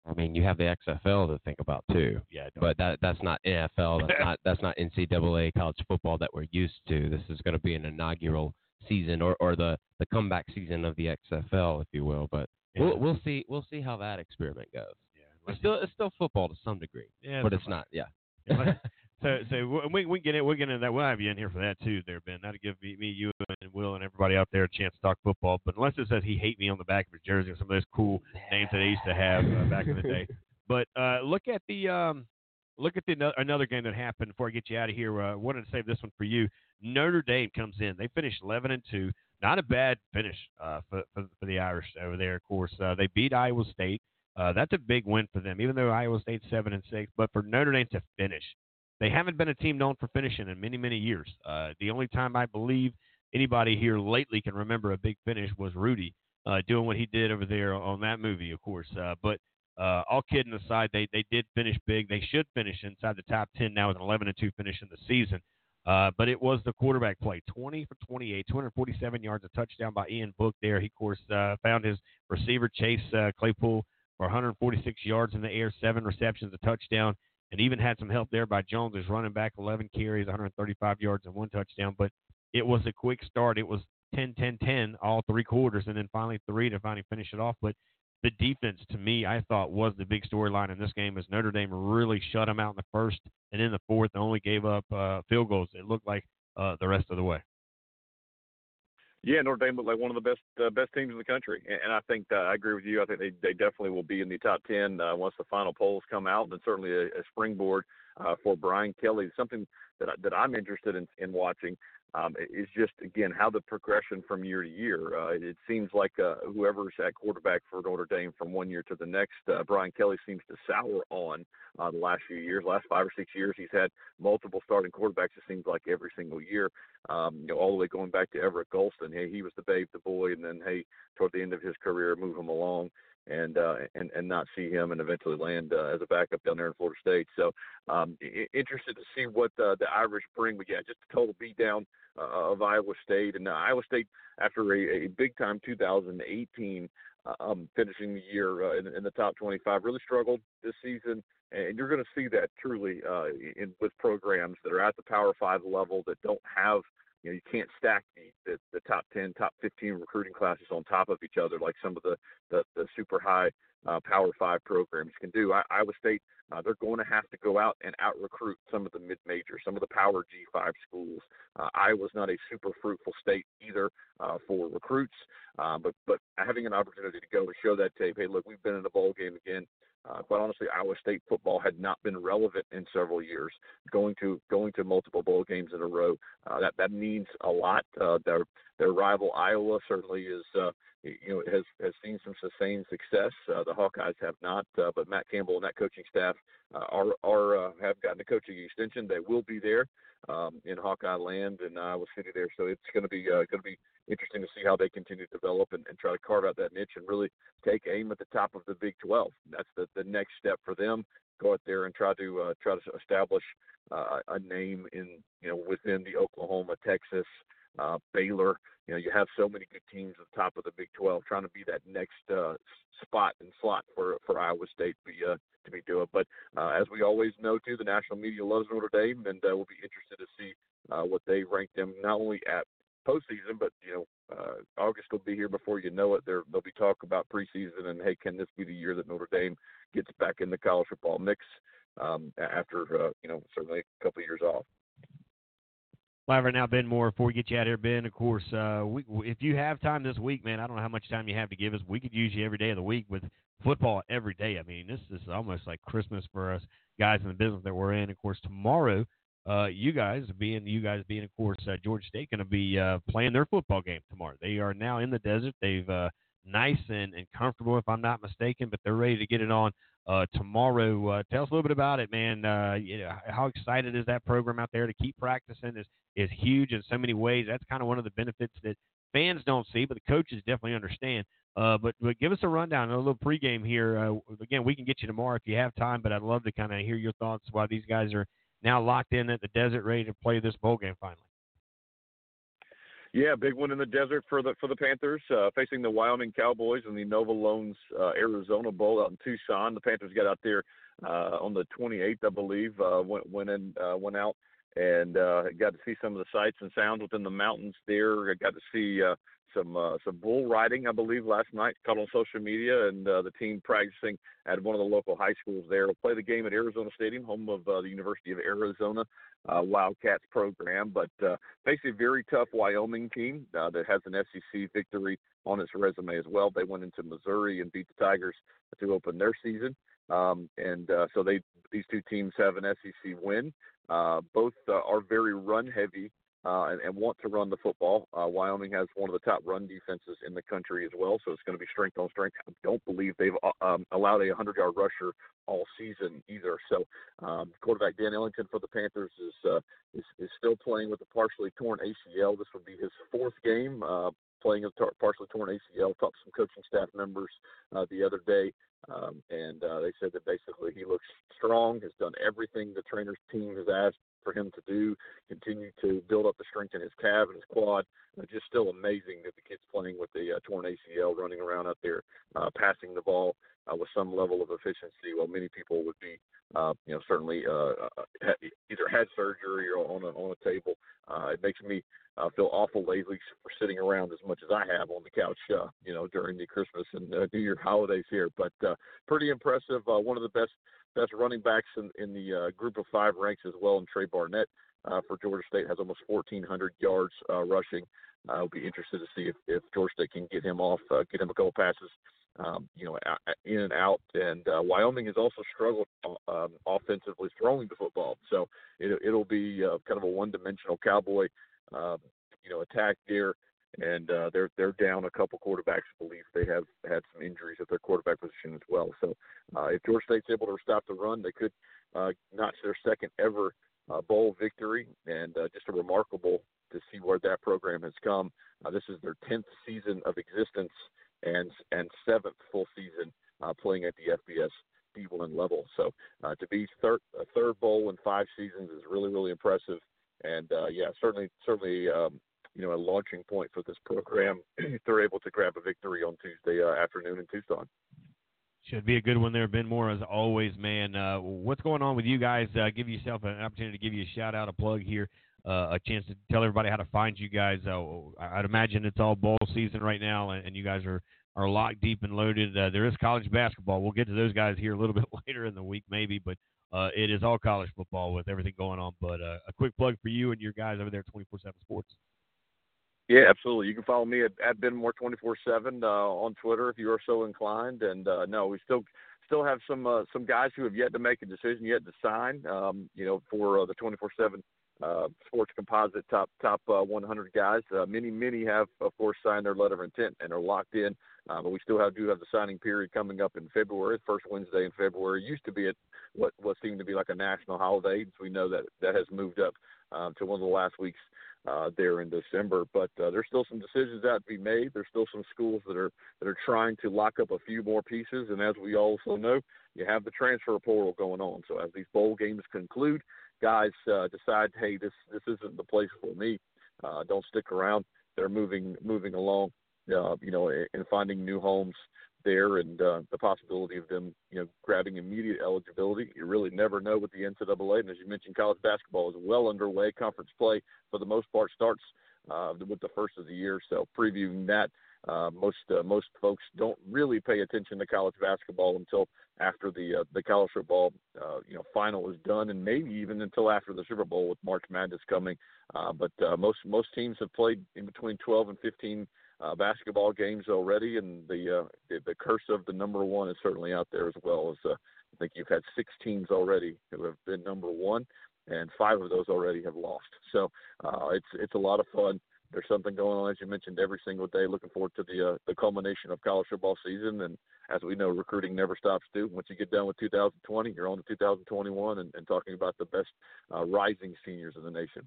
I mean, you have the XFL to think about too. Yeah, but that's not NFL. That's not NCAA college football that we're used to. This is going to be an inaugural season or the comeback season of the XFL, if you will, but yeah. We'll see how that experiment goes. Yeah, it's still football to some degree, yeah, but it's not. Yeah. So we get into that. We'll have you in here for that too, there, Ben. That'll give me, you, and Will, and everybody out there a chance to talk football. But unless it says he hate me on the back of his jersey and some of those cool names that they used to have back in the day. But look at another game that happened before I get you out of here. I wanted to save this one for you. Notre Dame comes in. They finished 11-2. not a bad finish for the Irish over there. Of course, they beat Iowa State. That's a big win for them, even though Iowa State's 7-6. But for Notre Dame to finish, they haven't been a team known for finishing in many, many years. The only time I believe anybody here lately can remember a big finish was Rudy doing what he did over there on that movie, of course. But all kidding aside, they did finish big. They should finish inside the top 10 now with an 11-2 finish in the season. But it was the quarterback play, 20 for 28, 247 yards, a touchdown by Ian Book there. He, of course, found his receiver, Chase Claypool, for 146 yards in the air, 7 receptions, a touchdown, and even had some help there by Jones, his running back, 11 carries, 135 yards, and 1 touchdown. But it was a quick start. It was 10-10-10 all three quarters, and then finally 3 to finally finish it off. But the defense, to me, I thought was the big storyline in this game, as Notre Dame really shut them out in the first and in the fourth and only gave up field goals, it looked like, the rest of the way. Yeah, Notre Dame looked like one of the best teams in the country. And I think I agree with you. I think they definitely will be in the top 10 once the final polls come out, and certainly a springboard for Brian Kelly. Something that I'm interested in watching is just, again, how the progression from year to year. It seems like whoever's at quarterback for Notre Dame from one year to the next, Brian Kelly seems to sour on the last few years. Last 5 or 6 years, he's had multiple starting quarterbacks, it seems like, every single year, all the way going back to Everett Golston. Hey, he was the babe, the boy, and then, hey, toward the end of his career, move him along. And not see him and eventually land as a backup down there in Florida State. So interested to see what the Irish bring. But, yeah, just a total beatdown of Iowa State. And Iowa State, after a big-time 2018, finishing the year in the top 25, really struggled this season. And you're going to see that truly with programs that are at the Power 5 level that don't have – you can't stack the top 10, top 15 recruiting classes on top of each other like some of the super high Power 5 programs can do. Iowa State, they're going to have to go out and out-recruit some of the mid-majors, some of the Power G5 schools. Iowa's not a super fruitful state either for recruits, but having an opportunity to go and show that tape, hey, look, we've been in a bowl game again. Quite honestly, Iowa State football had not been relevant in several years. Going to multiple bowl games in a row, that means a lot. Their rival Iowa certainly is, has seen some sustained success. The Hawkeyes have not, but Matt Campbell and that coaching staff have gotten a coaching extension. They will be there in Hawkeye land in Iowa City there. So it's going to be interesting to see how they continue to develop and try to carve out that niche and really take aim at the top of the Big 12. That's the next step for them. Go out there and try to establish a name in within the Oklahoma, Texas, Baylor. You have so many good teams at the top of the Big 12, trying to be that next spot and slot for Iowa State to be doing. But as we always know, too, the national media loves Notre Dame, and we'll be interested to see what they rank them not only at postseason, but August will be here before you know it. There'll be talk about preseason and, hey, can this be the year that Notre Dame gets back in the college football mix after certainly a couple of years off. Live right now, Ben Moore. Before we get you out of here, Ben, of course, if you have time this week, man, I don't know how much time you have to give us. We could use you every day of the week with football every day. I mean, this is almost like Christmas for us guys in the business that we're in. Of course, tomorrow, you guys being, of course, Georgia State going to be playing their football game tomorrow. They are now in the desert. They've nice and comfortable, if I'm not mistaken, but they're ready to get it on tomorrow. Tell us a little bit about it, man. How excited is that program out there to keep practicing? Is huge in so many ways. That's kind of one of the benefits that fans don't see, but the coaches definitely understand. But give us a rundown, a little pregame here. Again, we can get you tomorrow if you have time, but I'd love to kind of hear your thoughts while these guys are now locked in at the desert, ready to play this bowl game finally. Yeah, big one in the desert for the Panthers, facing the Wyoming Cowboys in the Nova Loans Arizona Bowl out in Tucson. The Panthers got out there on the 28th, I believe, went out and got to see some of the sights and sounds within the mountains there. I got to see some bull riding, I believe, last night, caught on social media, and the team practicing at one of the local high schools there. We'll play the game at Arizona Stadium, home of the University of Arizona Wildcats program, but face a very tough Wyoming team that has an SEC victory on its resume as well. They went into Missouri and beat the Tigers to open their season, so these two teams have an SEC win. Both are very run-heavy and want to run the football. Wyoming has one of the top run defenses in the country as well, so it's going to be strength on strength. I don't believe they've allowed a 100-yard rusher all season either. So quarterback Dan Ellington for the Panthers is still playing with a partially torn ACL. This would be his fourth game playing a partially torn ACL. Talked to some coaching staff members the other day, and they said that basically he looks strong, has done everything the trainer's team has asked for him to do, continue to build up the strength in his calf and his quad. Just still amazing that the kid's playing with the torn ACL, running around out there, passing the ball with some level of efficiency. Well, many people would be, certainly either had surgery or on a table. It makes me feel awful lately for sitting around as much as I have on the couch, during the Christmas and New Year holidays here. But pretty impressive. One of the best running backs in the group of five ranks as well, and Trey Barnett for Georgia State has almost 1,400 yards rushing. I'll be interested to see if Georgia State can get him off, get him a couple passes, in and out. And Wyoming has also struggled offensively throwing the football. So it'll be kind of a one-dimensional Cowboy, attack there. And they're down a couple quarterbacks. I believe they have had some injuries at their quarterback position as well. So if Georgia State's able to stop the run, they could notch their second ever bowl victory. And just a remarkable to see where that program has come. This is their 10th season of existence and seventh full season playing at the FBS D1 level. So to be a third bowl in 5 seasons is really, really impressive. And certainly. A launching point for this program if they're able to grab a victory on Tuesday afternoon in Tucson. Should be a good one there, Ben Moore, as always, man. What's going on with you guys? Give yourself an opportunity to give you a shout-out, a plug here, a chance to tell everybody how to find you guys. I'd imagine it's all bowl season right now, and you guys are locked deep and loaded. There is college basketball. We'll get to those guys here a little bit later in the week maybe, but it is all college football with everything going on. But a quick plug for you and your guys over there at 24/7 Sports. Yeah, absolutely. You can follow me at Ben Moore 24/7 on Twitter if you are so inclined. And we still have some guys who have yet to make a decision, yet to sign. For the 24/7 Sports Composite top 100 guys. Many have, of course, signed their letter of intent and are locked in. But we still do have the signing period coming up in February, first Wednesday in February. It used to be at what seemed to be like a national holiday. So we know that has moved up to one of the last weeks there in December, but there's still some decisions out to be made. There's still some schools that are trying to lock up a few more pieces, and as we also know, you have the transfer portal going on. So as these bowl games conclude, guys decide, hey, this isn't the place for me. Don't stick around. They're moving along, and finding new homes there, and the possibility of them, grabbing immediate eligibility. You really never know with the NCAA, and as you mentioned, college basketball is well underway. Conference play, for the most part, starts with the first of the year, so previewing that, most folks don't really pay attention to college basketball until after the college football final is done, and maybe even until after the Super Bowl with March Madness coming. But most teams have played in between 12 and 15 basketball games already, and the curse of the number one is certainly out there as well. As I think you've had 6 teams already who have been number one, and 5 of those already have lost. So it's a lot of fun. There's something going on, as you mentioned, every single day. Looking forward to the culmination of college football season, and as we know, recruiting never stops too. Once you get done with 2020, you're on to 2021 and talking about the best rising seniors in the nation.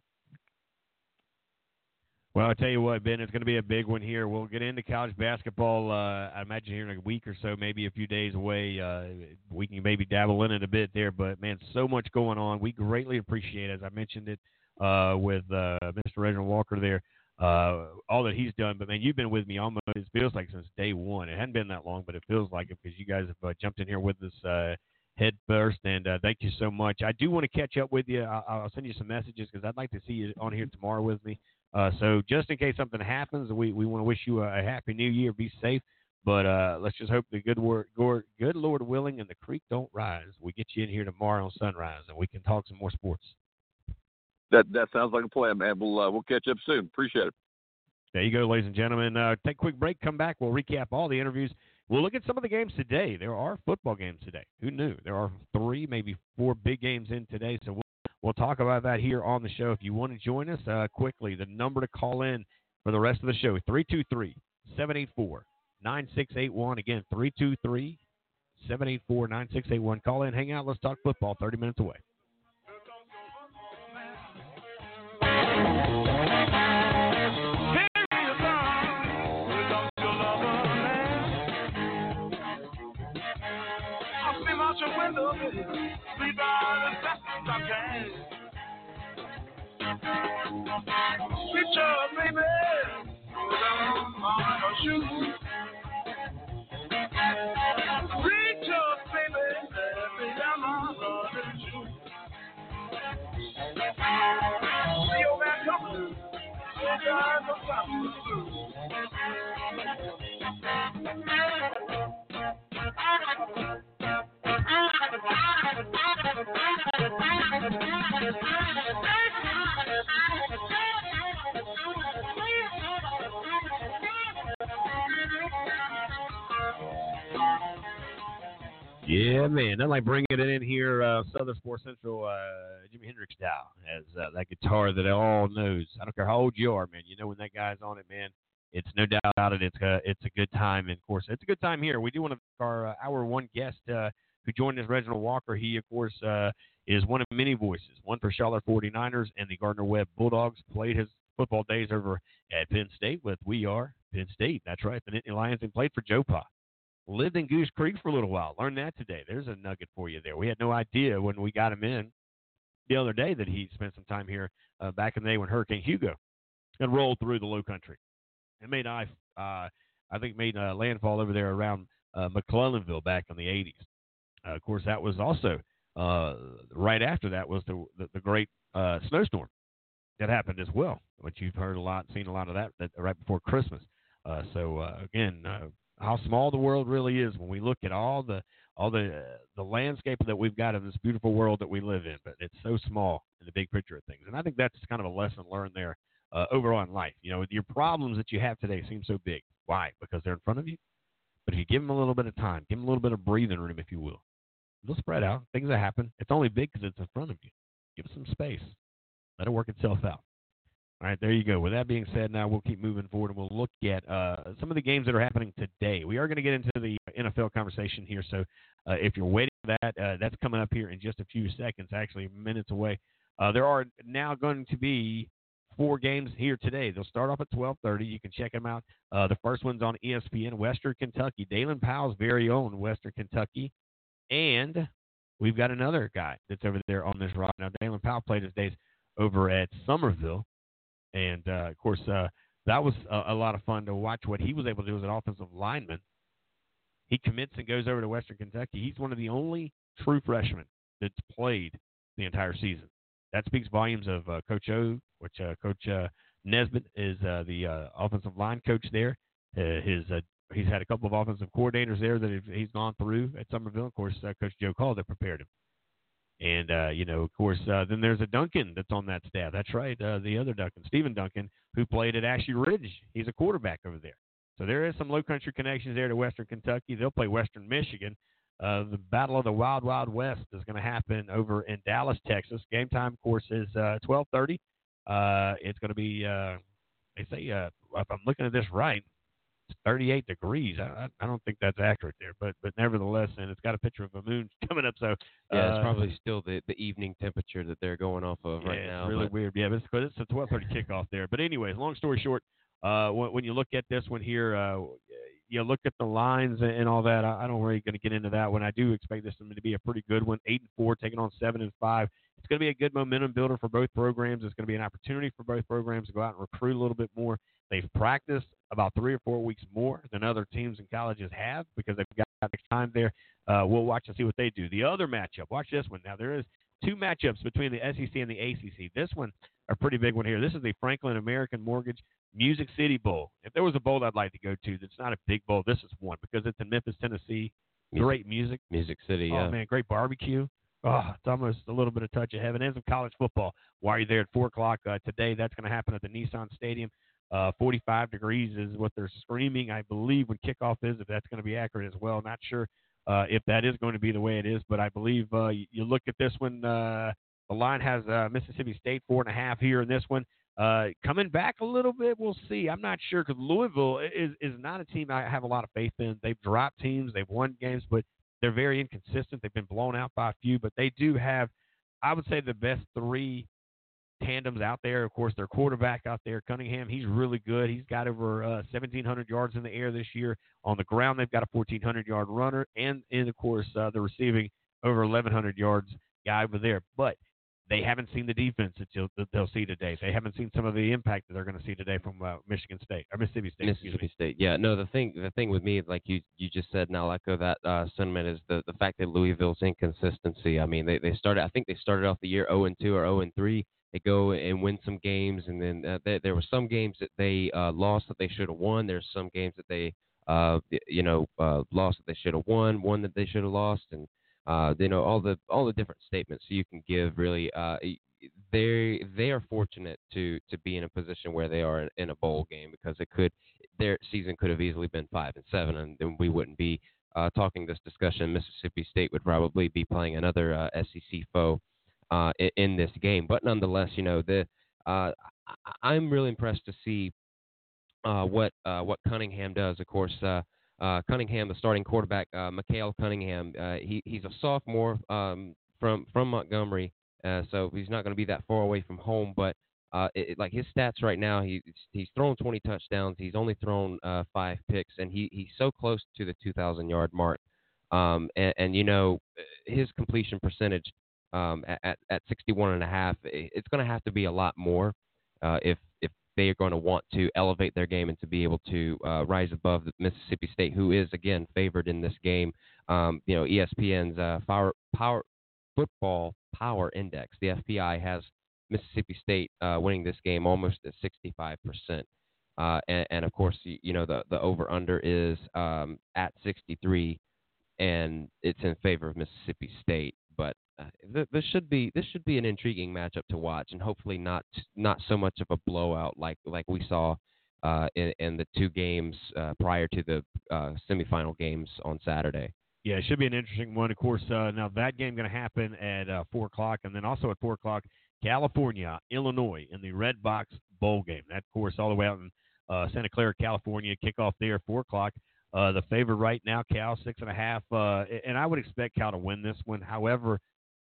Well, I'll tell you what, Ben, it's going to be a big one here. We'll get into college basketball, I imagine, here in a week or so, maybe a few days away. We can maybe dabble in it a bit there, but, man, so much going on. We greatly appreciate it, as I mentioned it with Mr. Reginald Walker there, all that he's done. But, man, you've been with me almost, it feels like, since day one. It hadn't been that long, but it feels like it because you guys have jumped in here with us head first, and thank you so much. I do want to catch up with you. I'll send you some messages because I'd like to see you on here tomorrow with me. So just in case something happens, we want to wish you a happy new year. Be safe, but let's just hope the good Lord willing and the creek don't rise. We get you in here tomorrow on sunrise, and we can talk some more sports. That sounds like a plan, man. We'll catch up soon. Appreciate it. There you go, ladies and gentlemen. Take a quick break. Come back. We'll recap all the interviews. We'll look at some of the games today. There are football games today. Who knew? There are 3, maybe 4 big games in today, so we'll We'll talk about that here on the show. If you want to join us quickly, the number to call in for the rest of the show, 323-784-9681. Again, 323-784-9681. Call in, hang out, let's talk football 30 minutes away. Yeah, man, nothing like bringing it in here, Southern Sports Central, Jimi Hendrix style, as that guitar that all knows. I don't care how old you are, man. You know when that guy's on it, man. It's no doubt about it. It's a good time, and of course, it's a good time here. We do want to thank our hour one guest who joined us, Reginald Walker. He, of course, is one of many voices. One for Charlotte 49ers and the Gardner-Webb Bulldogs. Played his football days over at Penn State with We Are Penn State. That's right, the Nittany Lions, and played for Joe Paterno. Lived in Goose Creek for a little while. Learned that today. There's a nugget for you there. We had no idea when we got him in the other day that he spent some time here back in the day when Hurricane Hugo had rolled through the low country. It made, I think, landfall over there around McClellanville back in the 80s. Of course, that was also right after that was the great snowstorm that happened as well, which you've heard a lot, seen a lot of that right before Christmas. So, again, how small the world really is when we look at all the landscape that we've got in this beautiful world that we live in, but it's so small in the big picture of things. And I think that's kind of a lesson learned there overall in life. You know, your problems that you have today seem so big. Why? Because they're in front of you. But if you give them a little bit of time, give them a little bit of breathing room, if you will, they'll spread out. Things that happen, it's only big because it's in front of you. Give it some space. Let it work itself out. All right, there you go. With that being said, now we'll keep moving forward, and we'll look at some of the games that are happening today. We are going to get into the NFL conversation here, so if you're waiting for that, that's coming up here in just a few seconds, actually minutes away. There are now going to be 4 games here today. They'll start off at 12:30. You can check them out. The first one's on ESPN, Western Kentucky, Dalen Powell's very own Western Kentucky, and we've got another guy that's over there on this roster. Now, Dalen Powell played his days over at Summerville. And, of course, that was a lot of fun to watch what he was able to do as an offensive lineman. He commits and goes over to Western Kentucky. He's one of the only true freshmen that's played the entire season. That speaks volumes of Coach O, which Coach Nesbitt is the offensive line coach there. He's had a couple of offensive coordinators there that he's gone through at Summerville. Of course, Coach Joe Call that prepared him. And, you know, of course, then there's a Duncan that's on that staff. That's right, the other Duncan, Stephen Duncan, who played at Ashley Ridge. He's a quarterback over there. So there is some low country connections there to Western Kentucky. They'll play Western Michigan. The Battle of the Wild Wild West is going to happen over in Dallas, Texas. Game time, of course, is 12:30. It's going to be, they say, if I'm looking at this right, it's 38 degrees. I don't think that's accurate there, but nevertheless, and it's got a picture of a moon coming up. So yeah, it's probably still the evening temperature that they're going off of right now. It's really weird. Yeah, but it's a 12:30 kickoff there. But anyways, long story short, when you look at this one here, you look at the lines and all that. I don't really going to get into that one. I do expect this one to be a pretty good one. 8-4 taking on 7-5. It's going to be a good momentum builder for both programs. It's going to be an opportunity for both programs to go out and recruit a little bit more. They've practiced about 3 or 4 weeks more than other teams and colleges have because they've got extra time there. We'll watch and see what they do. The other matchup, watch this one. Now, there is 2 matchups between the SEC and the ACC. This one, a pretty big one here. This is the Franklin American Mortgage Music City Bowl. If there was a bowl I'd like to go to that's not a big bowl, this is one because it's in Memphis, Tennessee. Great music. Music City, yeah. Oh, man, great barbecue. Oh, it's almost a little bit of touch of heaven. And some college football while you're there at 4 o'clock today. That's going to happen at the Nissan Stadium. 45 degrees is what they're screaming, I believe, when kickoff is, if that's going to be accurate as well. Not sure if that is going to be the way it is, but I believe you look at this one, The line has Mississippi State 4.5 here in this one. Coming back a little bit, we'll see. I'm not sure because Louisville is not a team I have a lot of faith in. They've dropped teams. They've won games, but they're very inconsistent. They've been blown out by a few, but they do have, I would say, the best three tandems out there. Of course, their quarterback out there, Cunningham, he's really good. He's got over 1,700 yards in the air this year. On the ground, they've got a 1,400-yard runner, and of course, the receiving over 1,100 yards guy over there. But they haven't seen the defense that they'll see today. They haven't seen some of the impact that they're going to see today from Mississippi State. Yeah, no, the thing with me, like you just said, and I'll echo that sentiment, is the fact that Louisville's inconsistency. I mean, they started off the year 0-2 or 0-3. They go and win some games, and then there were some games that they lost that they should have won. There's some games that they lost that they should have won, one that they should have lost, and all the different statements you can give. Really, they are fortunate to be in a position where they are in a bowl game, because their season could have easily been 5-7, and we wouldn't be talking this discussion. Mississippi State would probably be playing another SEC foe in this game. But nonetheless, I'm really impressed to see what Cunningham does. Of course, Cunningham, the starting quarterback, Mikael Cunningham, he's a sophomore from Montgomery, so he's not going to be that far away from home. But like his stats right now, he's thrown 20 touchdowns. He's only thrown 5 picks, and he's so close to the 2,000-yard mark. His completion percentage, at 61.5, it's going to have to be a lot more if they are going to want to elevate their game and to be able to rise above the Mississippi State, who is again favored in this game. ESPN's Football Power Index, the FPI, has Mississippi State winning this game almost at 65%, and of course, the over under is at 63, and it's in favor of Mississippi State, but. This should be an intriguing matchup to watch, and hopefully not so much of a blowout like we saw in the two games prior to the semifinal games on Saturday. Yeah, it should be an interesting one. Of course, now that game going to happen at 4:00, and then also at 4:00, California, Illinois in the Red Box Bowl game. That, of course, all the way out in Santa Clara, California. Kickoff there, 4:00. The favorite right now, Cal, 6.5, and I would expect Cal to win this one. However,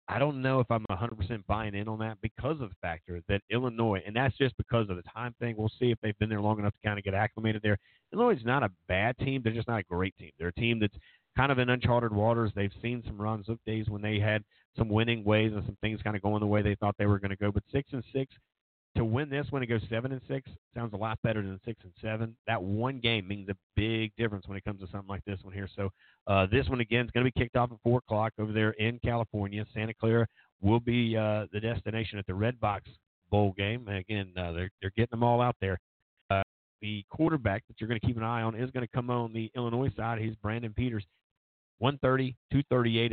I don't know if I'm 100% buying in on that because of the factor that Illinois, and that's just because of the time thing. We'll see if they've been there long enough to kind of get acclimated there. Illinois is not a bad team. They're just not a great team. They're a team that's kind of in uncharted waters. They've seen some runs of days when they had some winning ways and some things kind of going the way they thought they were going to go. But 6-6, to win this when it goes 7-6, sounds a lot better than 6-7. That one game means a big difference when it comes to something like this one here. So this one, again, is going to be kicked off at 4:00 over there in California. Santa Clara will be the destination at the Red Box Bowl game. And again, they're getting them all out there. The quarterback that you're going to keep an eye on is going to come on the Illinois side. He's Brandon Peters. 130, 238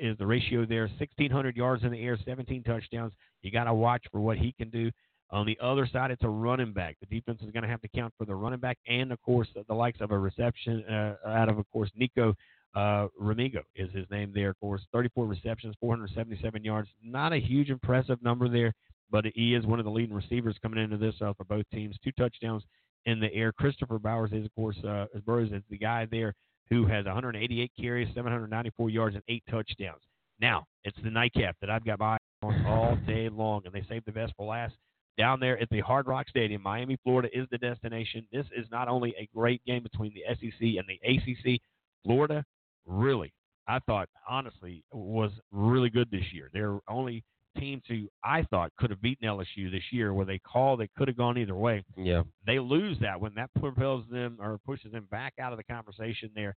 is the ratio there. 1,600 yards in the air, 17 touchdowns. You got to watch for what he can do. On the other side, it's a running back. The defense is going to have to count for the running back and, of course, the likes of a reception out of Nico Remigo is his name there, of course. 34 receptions, 477 yards. Not a huge impressive number there, but he is one of the leading receivers coming into this for both teams. 2 touchdowns in the air. Christopher Bowers is, of course, Burroughs is the guy there, who has 188 carries, 794 yards, and 8 touchdowns. Now, it's the nightcap that I've got my eye on all day long, and they save the best for last. Down there at the Hard Rock Stadium, Miami, Florida is the destination. This is not only a great game between the SEC and the ACC. Florida, really, I thought, honestly, was really good this year. They're only team who I thought could have beaten LSU this year, where they could have gone either way. Yeah, they lose that one. That propels them or pushes them back out of the conversation there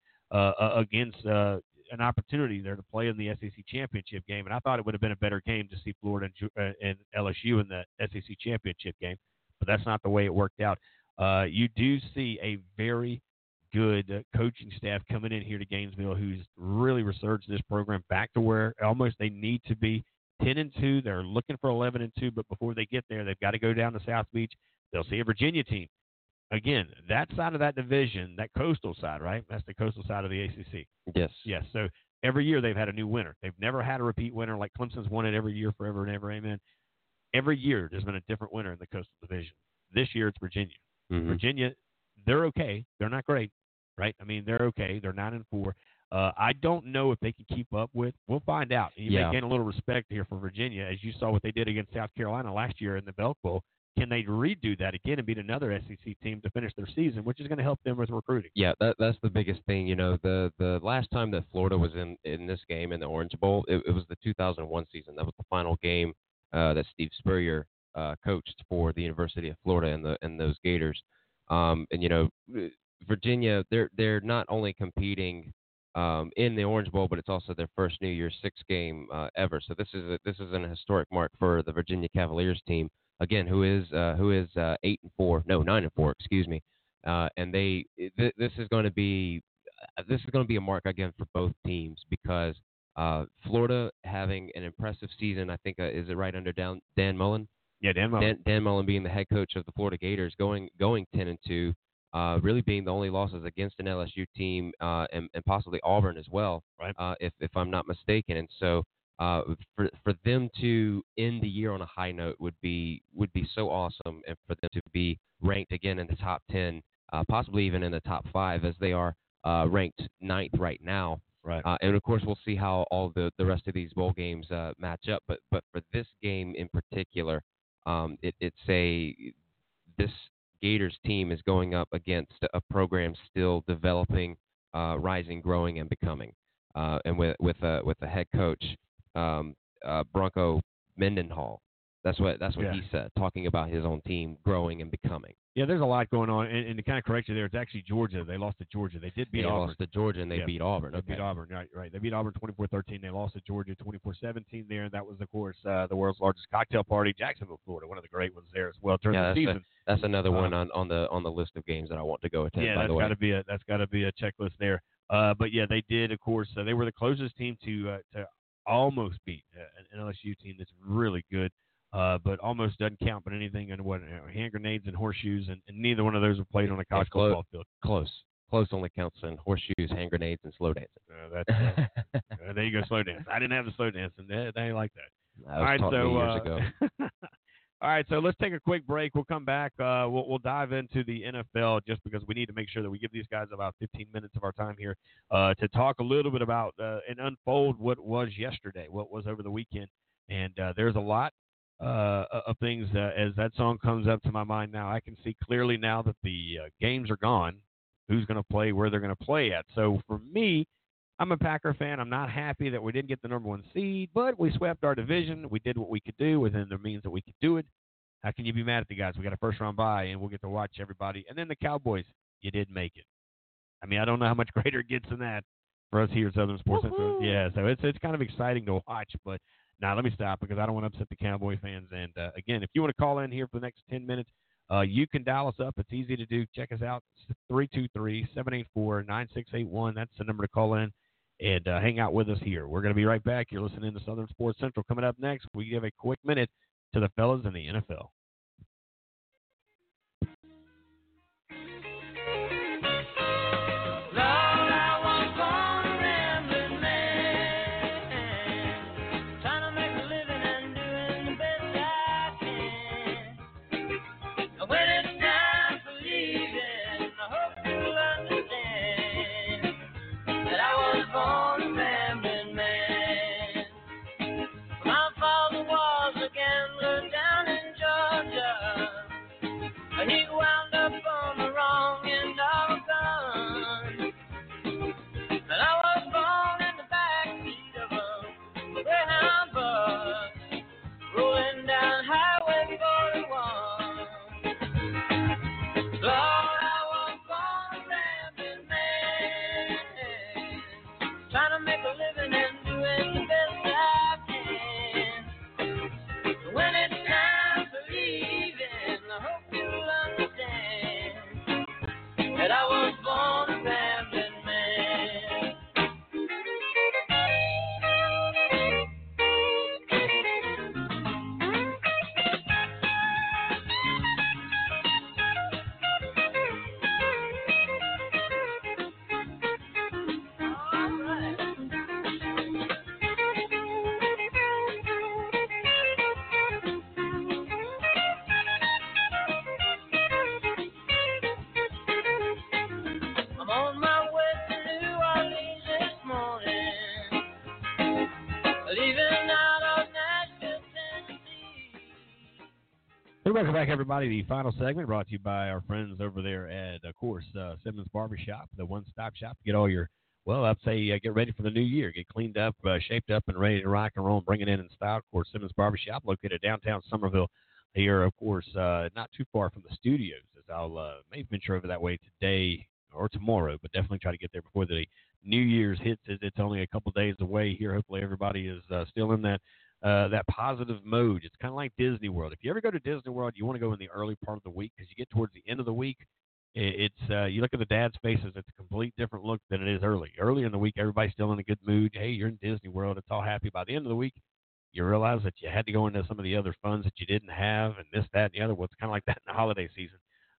against an opportunity there to play in the SEC championship game. And I thought it would have been a better game to see Florida and LSU in the SEC championship game, but that's not the way it worked out. You do see a very good coaching staff coming in here to Gainesville, who's really resurged this program back to where almost they need to be. 10-2, they're looking for 11-2, but before they get there, they've got to go down to South Beach. They'll see a Virginia team. Again, that side of that division, that coastal side, right? That's the coastal side of the ACC. Yes. Yes. So Every year they've had a new winner. They've never had a repeat winner like Clemson's won it every year forever and ever. Amen. Every year there's been a different winner in the Coastal Division. This year it's Virginia. Mm-hmm. Virginia, they're okay. They're not great, right? I mean, they're okay. They're 9-4. I don't know if they can keep up with. We'll find out. You may gain a little respect here for Virginia, as you saw what they did against South Carolina last year in the Belk Bowl. Can they redo that again and beat another SEC team to finish their season, which is going to help them with recruiting? Yeah, that's the biggest thing. You know, the last time that Florida was in this game in the Orange Bowl, it was the 2001 season. That was the final game that Steve Spurrier coached for the University of Florida and those Gators. And, you know, Virginia, they're not only competing in the Orange Bowl, but it's also their first New Year's Six game ever. So this is an historic mark for the Virginia Cavaliers team. Again, who is 8-4? No, 9-4. Excuse me. And this is going to be a mark again for both teams because Florida having an impressive season. I think is it right under Dan Mullen? Yeah, Dan Mullen. Dan Mullen being the head coach of the Florida Gators, going 10-2. Really being the only losses against an LSU team and possibly Auburn as well, right. If I'm not mistaken. And so for them to end the year on a high note would be so awesome, and for them to be ranked again in the top 10, possibly even in the top 5, as they are ranked 9th right now. Right. And, of course, we'll see how all the rest of these bowl games match up. But for this game in particular, this Gators team is going up against a program still developing, rising, growing, and becoming, and with a head coach, Bronco Mendenhall. That's what he said, talking about his own team growing and becoming. Yeah, there's a lot going on, and to kind of correct you there, it's actually Georgia. They lost to Georgia. They did beat Auburn. They lost to Georgia, and they beat Auburn. Okay. They beat Auburn, right. They beat Auburn 24-13. They lost to Georgia 24-17 there. That was, of course, the world's largest cocktail party, Jacksonville, Florida. One of the great ones there as well during the season. That's another one on the list of games that I want to go attend, by the way. Yeah, that's got to be a checklist there. But, yeah, they did, of course. They were the closest team to almost beat an LSU team that's really good. But almost doesn't count, but anything and hand grenades and horseshoes, and neither one of those are played on a college football field. Close only counts in horseshoes, hand grenades, and slow dancing. There you go, slow dance. I didn't have the slow dancing. They ain't like that. I was years ago. All right, so let's take a quick break. We'll come back. We'll dive into the NFL just because we need to make sure that we give these guys about 15 minutes of our time here to talk a little bit about and unfold what was yesterday, what was over the weekend, and there's a lot. Of things as that song comes up to my mind now. I can see clearly now that the games are gone, who's going to play, where they're going to play at. So for me, I'm a Packer fan. I'm not happy that we didn't get the number 1 seed, but we swept our division. We did what we could do within the means that we could do it. How can you be mad at the guys? We got a first-round bye, and we'll get to watch everybody. And then the Cowboys, you did make it. I mean, I don't know how much greater it gets than that for us here at Southern Sports Central. Yeah, so it's kind of exciting to watch, but now, let me stop because I don't want to upset the Cowboy fans. And, again, if you want to call in here for the next 10 minutes, you can dial us up. It's easy to do. Check us out, 323-784-9681. That's the number to call in and hang out with us here. We're going to be right back. You're listening to Southern Sports Central. Coming up next, we give a quick minute to the fellas in the NFL. Hey, welcome back, everybody. The final segment brought to you by our friends over there at, of course, Simmons Barbershop, the one-stop shop. Get all your, well, I'd say get ready for the new year. Get cleaned up, shaped up, and ready to rock and roll and bring it in style. Of course, Simmons Barbershop, located downtown Summerville here, of course, not too far from the studios, as I'll maybe venture over that way today or tomorrow, but definitely try to get there before the New Year's hits, as it's only a couple days away here. Hopefully everybody is still in that positive mode. It's kind of like Disney World. If you ever go to Disney World, you want to go in the early part of the week, because you get towards the end of the week, it's you look at the dad's faces, it's a complete different look than it is early. Early in the week, everybody's still in a good mood. Hey, you're in Disney World. It's all happy. By the end of the week, you realize that you had to go into some of the other funds that you didn't have, and this, that, and the other. Well, it's kind of like that in the holiday season.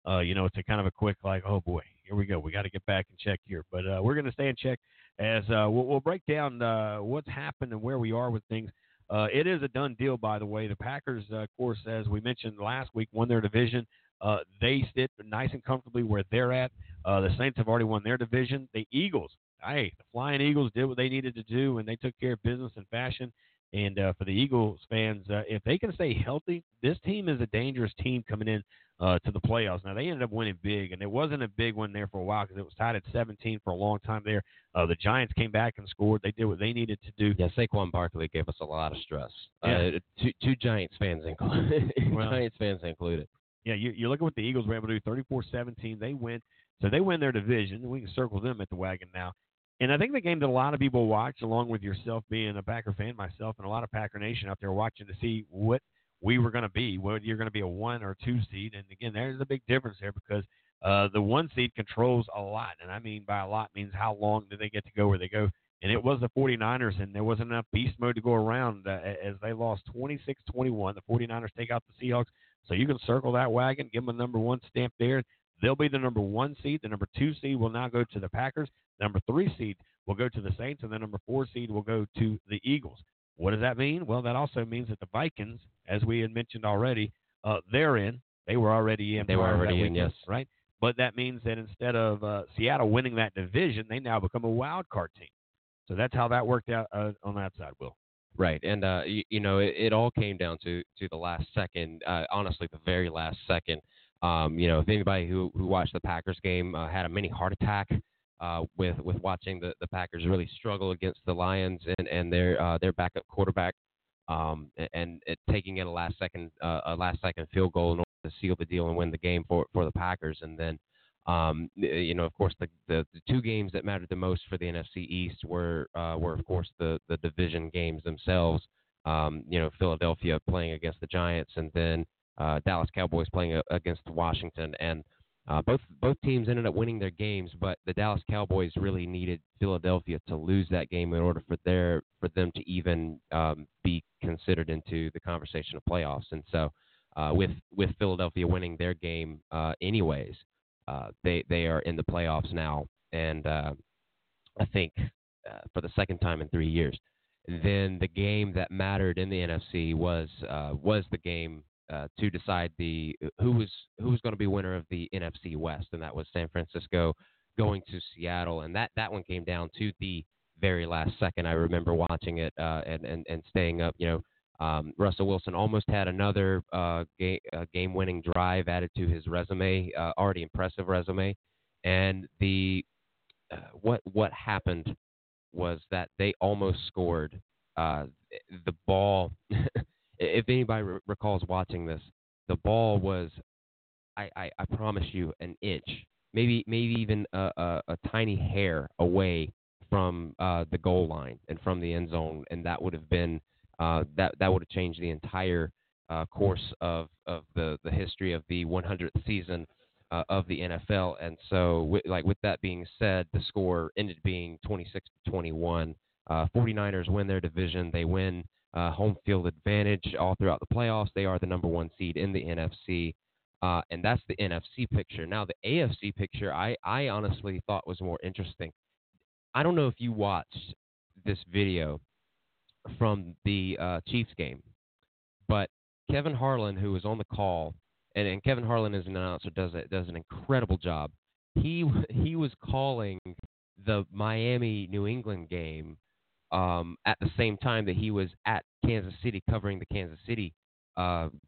It's a kind of a quick, like, oh, boy, here we go. We got to get back in check here. But we're going to stay in check as we'll break down what's happened and where we are with things. It is a done deal, by the way. The Packers, of course, as we mentioned last week, won their division. They sit nice and comfortably where they're at. The Saints have already won their division. The Eagles, hey, the Flying Eagles did what they needed to do, and they took care of business in fashion. And for the Eagles fans, if they can stay healthy, this team is a dangerous team coming in to the playoffs. Now, they ended up winning big, and it wasn't a big one there for a while because it was tied at 17 for a long time there. The Giants came back and scored. They did what they needed to do. Yeah, Saquon Barkley gave us a lot of stress, two Giants fans included. Giants fans included. Yeah, you look at what the Eagles were able to do, 34-17. They win. So they win their division. We can circle them at the wagon now. And I think the game that a lot of people watch, along with yourself being a Packer fan, myself, and a lot of Packer Nation out there watching to see what we were going to be, whether you're going to be a 1 or 2 seed. And, again, there's a big difference there because the 1 seed controls a lot. And I mean by a lot means how long do they get to go where they go. And it was the 49ers, and there wasn't enough beast mode to go around as they lost 26-21. The 49ers take out the Seahawks. So you can circle that wagon, give them a number 1 stamp there. They'll be the number 1 seed. The number 2 seed will now go to the Packers. The number 3 seed will go to the Saints, and the number 4 seed will go to the Eagles. What does that mean? Well, that also means that the Vikings, as we had mentioned already, they're in. They were already in. They were already in, yes. Right? But that means that instead of Seattle winning that division, they now become a wild card team. So that's how that worked out on that side, Will. Right, and it all came down to the last second, honestly, the very last second. If anybody who watched the Packers game had a mini heart attack with watching the Packers really struggle against the Lions and their backup quarterback, and taking in a last second field goal in order to seal the deal and win the game for the Packers. And then, of course, the 2 games that mattered the most for the NFC East were of course the division games themselves. Philadelphia playing against the Giants, and then Dallas Cowboys playing against Washington, and both teams ended up winning their games, but the Dallas Cowboys really needed Philadelphia to lose that game in order for them to even be considered into the conversation of playoffs. And so, with Philadelphia winning their game anyways, they are in the playoffs now, and I think for the second time in 3 years. Then the game that mattered in the NFC was the game to decide who was going to be winner of the NFC West, and that was San Francisco going to Seattle, and that one came down to the very last second. I remember watching it and staying up. Russell Wilson almost had another game-winning drive added to his resume, already impressive resume, and the what happened was that they almost scored the ball. If anybody recalls watching this, the ball was, I promise you, an inch, maybe even a tiny hair away from the goal line and from the end zone, and that would have been that would have changed the entire course of the history of the 100th season of the NFL. And so, with that being said, the score ended being 26-21. 49ers win their division. They win home field advantage all throughout the playoffs. They are the number 1 seed in the NFC, and that's the NFC picture. Now, the AFC picture I honestly thought was more interesting. I don't know if you watched this video from the Chiefs game, but Kevin Harlan, who was on the call, and Kevin Harlan is an announcer, does an incredible job. He was calling the Miami-New England game at the same time that he was at Kansas City covering the Kansas City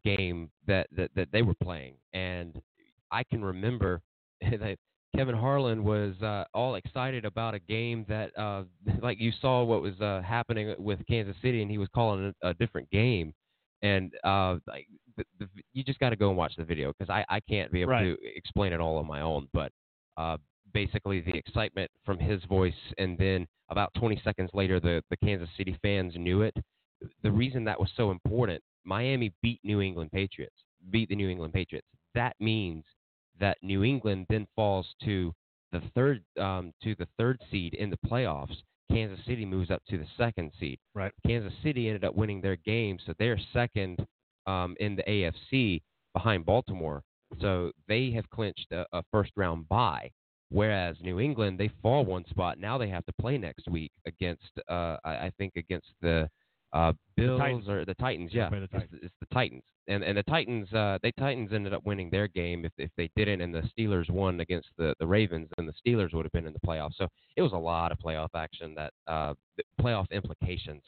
game that they were playing. And I can remember that Kevin Harlan was all excited about a game that, like you saw what was happening with Kansas City, and he was calling a different game. And like you just got to go and watch the video, because I can't be able to explain it all on my own. But basically the excitement from his voice, and then about 20 seconds later, the Kansas City fans knew it. The reason that was so important, Miami beat the New England Patriots. That means that New England then falls to the third seed in the playoffs. Kansas City moves up to the second seed. Right. Kansas City ended up winning their game, so they're second in the AFC behind Baltimore. So they have clinched a first-round bye, whereas New England, they fall one spot. Now they have to play next week against, against the Bills, the Titans. Yeah, the Titans. It's the Titans. And the Titans, Titans ended up winning their game. If they didn't, and the Steelers won against the Ravens, then the Steelers would have been in the playoffs. So it was a lot of playoff action playoff implications,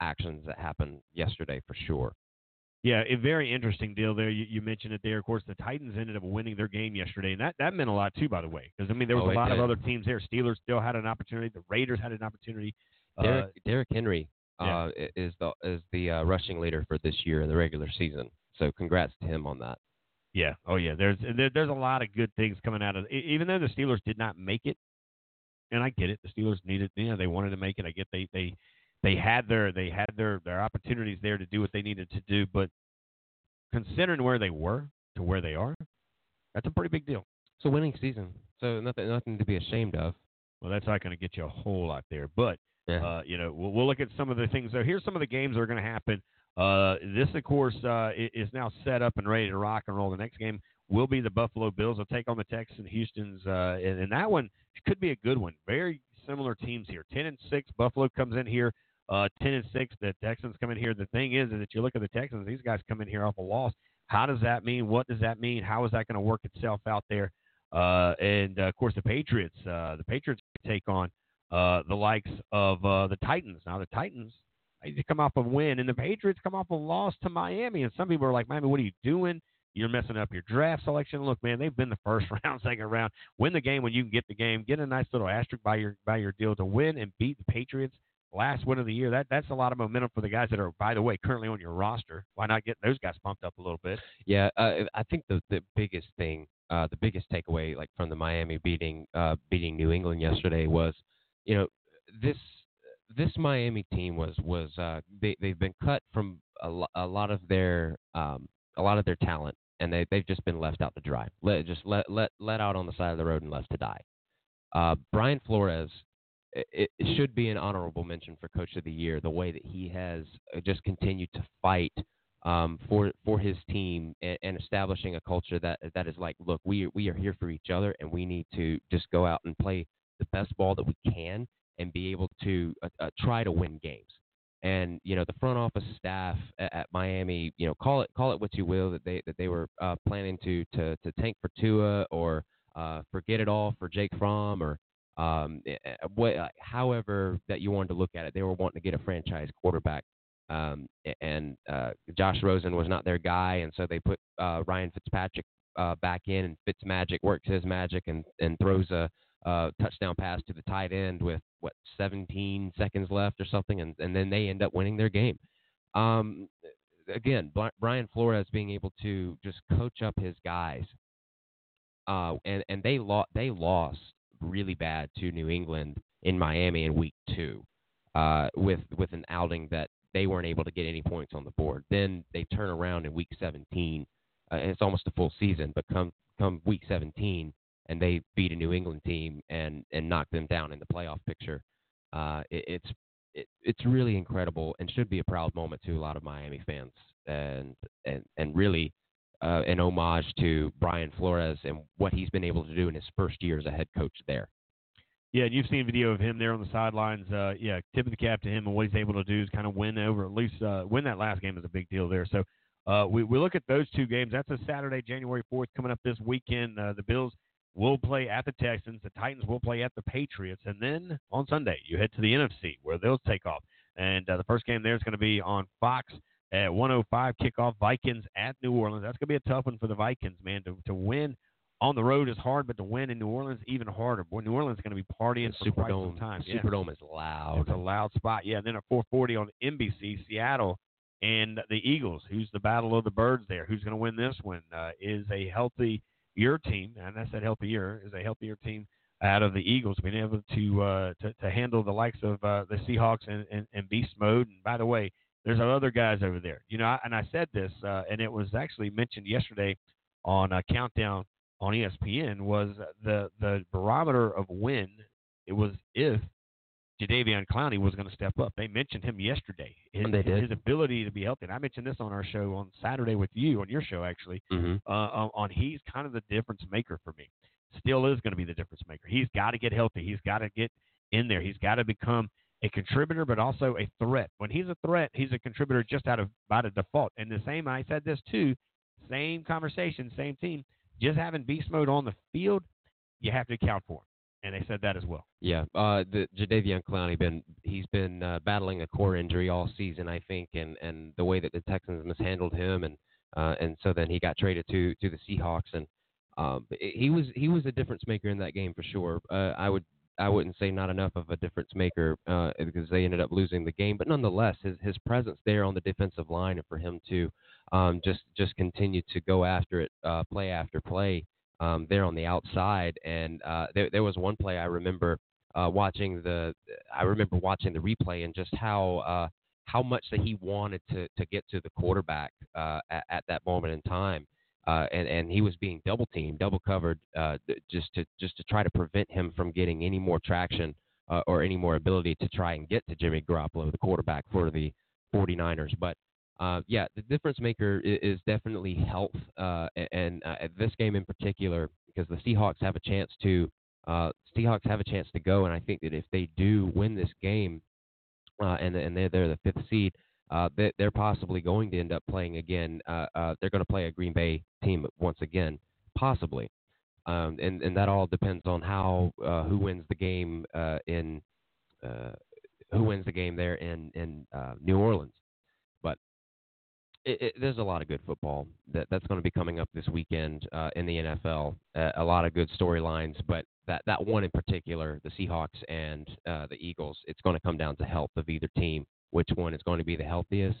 actions that happened yesterday for sure. Yeah, a very interesting deal there. You mentioned it there. Of course, the Titans ended up winning their game yesterday, and that meant a lot too, by the way, because I mean there was a lot of other teams there. Steelers still had an opportunity. The Raiders had an opportunity. Derrick Henry. Yeah. Is the rushing leader for this year in the regular season. So congrats to him on that. Yeah. Oh yeah. There's a lot of good things coming out of, even though the Steelers did not make it, and I get it. The Steelers needed, they wanted to make it. I get they had their opportunities there to do what they needed to do, but considering where they were to where they are, that's a pretty big deal. It's a winning season, so nothing to be ashamed of. Well, that's not going to get you a whole lot there, but. Yeah. We'll look at some of the things. So here's some of the games that are going to happen. This, of course, is now set up and ready to rock and roll. The next game will be the Buffalo Bills. They'll take on the Texans and Houston's. And that one could be a good one. Very similar teams here. 10-6. Buffalo comes in here. 10-6. The Texans come in here. The thing is that you look at the Texans, these guys come in here off a loss. How does that mean? What does that mean? How is that going to work itself out there? Of course, the Patriots. The Patriots take on the likes of the Titans. Now, the Titans, they come off a win, and the Patriots come off a loss to Miami. And some people are like, Miami, what are you doing? You're messing up your draft selection. Look, man, they've been the first round, second round. Win the game when you can get the game. Get a nice little asterisk by your deal to win and beat the Patriots. Last win of the year. That's a lot of momentum for the guys that are, by the way, currently on your roster. Why not get those guys pumped up a little bit? Yeah, I think the biggest thing, the biggest takeaway, like from the Miami beating New England yesterday was, this Miami team was they've been cut from a lot of their talent, and they've just been left out to dry, let out on the side of the road and left to die. Brian Flores, it should be an honorable mention for Coach of the Year, the way that he has just continued to fight for his team and establishing a culture that is like, look, we are here for each other, and we need to just go out and play the best ball that we can and be able to try to win games. And, the front office staff at Miami, call it what you will, that they were planning to tank for Tua, or forget it all for Jake Fromm, or however that you wanted to look at it. They were wanting to get a franchise quarterback, and Josh Rosen was not their guy. And so they put Ryan Fitzpatrick back in, and Fitzmagic works his magic and throws a touchdown pass to the tight end with 17 seconds left or something, and then they end up winning their game. Again, Brian Flores being able to just coach up his guys, and they lost really bad to New England in Miami in week 2, with an outing that they weren't able to get any points on the board. Then they turn around in week 17, and it's almost a full season, but come week 17. And they beat a New England team and knocked them down in the playoff picture. It's really incredible, and should be a proud moment to a lot of Miami fans, and really an homage to Brian Flores and what he's been able to do in his first year as a head coach there. Yeah, and you've seen video of him there on the sidelines. Tip of the cap to him, and what he's able to do is kind of win over, at least win that last game is a big deal there. So we look at those two games. That's a Saturday, January 4th, coming up this weekend. The Bills will play at the Texans. The Titans will play at the Patriots. And then on Sunday, you head to the NFC, where they'll take off. And the first game there is going to be on Fox. at 1:05 kickoff, Vikings at New Orleans. That's going to be a tough one for the Vikings, man. To win on the road is hard, but to win in New Orleans, even harder. Boy, New Orleans is going to be partying for quite some time. Superdome is loud. It's a loud spot. Yeah, and then at 4:40 on NBC, Seattle and the Eagles. Who's the battle of the birds there? Who's going to win this one? Is a healthier team, and I said healthier, is a healthier team out of the Eagles being able to handle the likes of the Seahawks and beast mode. And by the way, there's other guys over there. You know, and I said this, and it was actually mentioned yesterday on Countdown on ESPN, was the barometer of when it was if Jadeveon Clowney was going to step up. They mentioned him yesterday. His ability to be healthy. And I mentioned this on our show on Saturday with you, on your show actually, on he's kind of the difference maker for me. Still is going to be the difference maker. He's got to get healthy. He's got to get in there. He's got to become a contributor, but also a threat. When he's a threat, he's a contributor just by the default. And the same, I said this too, same conversation, same team, just having beast mode on the field, you have to account for him. And they said that as well. Yeah, the Jadeveon Clowney, he's been battling a core injury all season, I think, and the way that the Texans mishandled him, and so then he got traded to the Seahawks, and he was a difference maker in that game for sure. I wouldn't say not enough of a difference maker because they ended up losing the game, but nonetheless, his presence there on the defensive line, and for him to just continue to go after it, play after play there on the outside, and there was one play I remember watching the replay, and just how much that he wanted to get to the quarterback at that moment in time. And he was being double teamed, double covered, just to try to prevent him from getting any more traction or any more ability to try and get to Jimmy Garoppolo, the quarterback for the 49ers. But the difference maker is definitely health, and this game in particular, because the Seahawks have a chance to go, and I think that if they do win this game, and they're the fifth seed. They're possibly going to end up playing again. They're going to play a Green Bay team once again, possibly. And that all depends on who wins the game there in New Orleans. But there's a lot of good football that's going to be coming up this weekend in the NFL. A lot of good storylines, but that one in particular, the Seahawks and the Eagles, it's going to come down to health of either team. Which one is going to be the healthiest,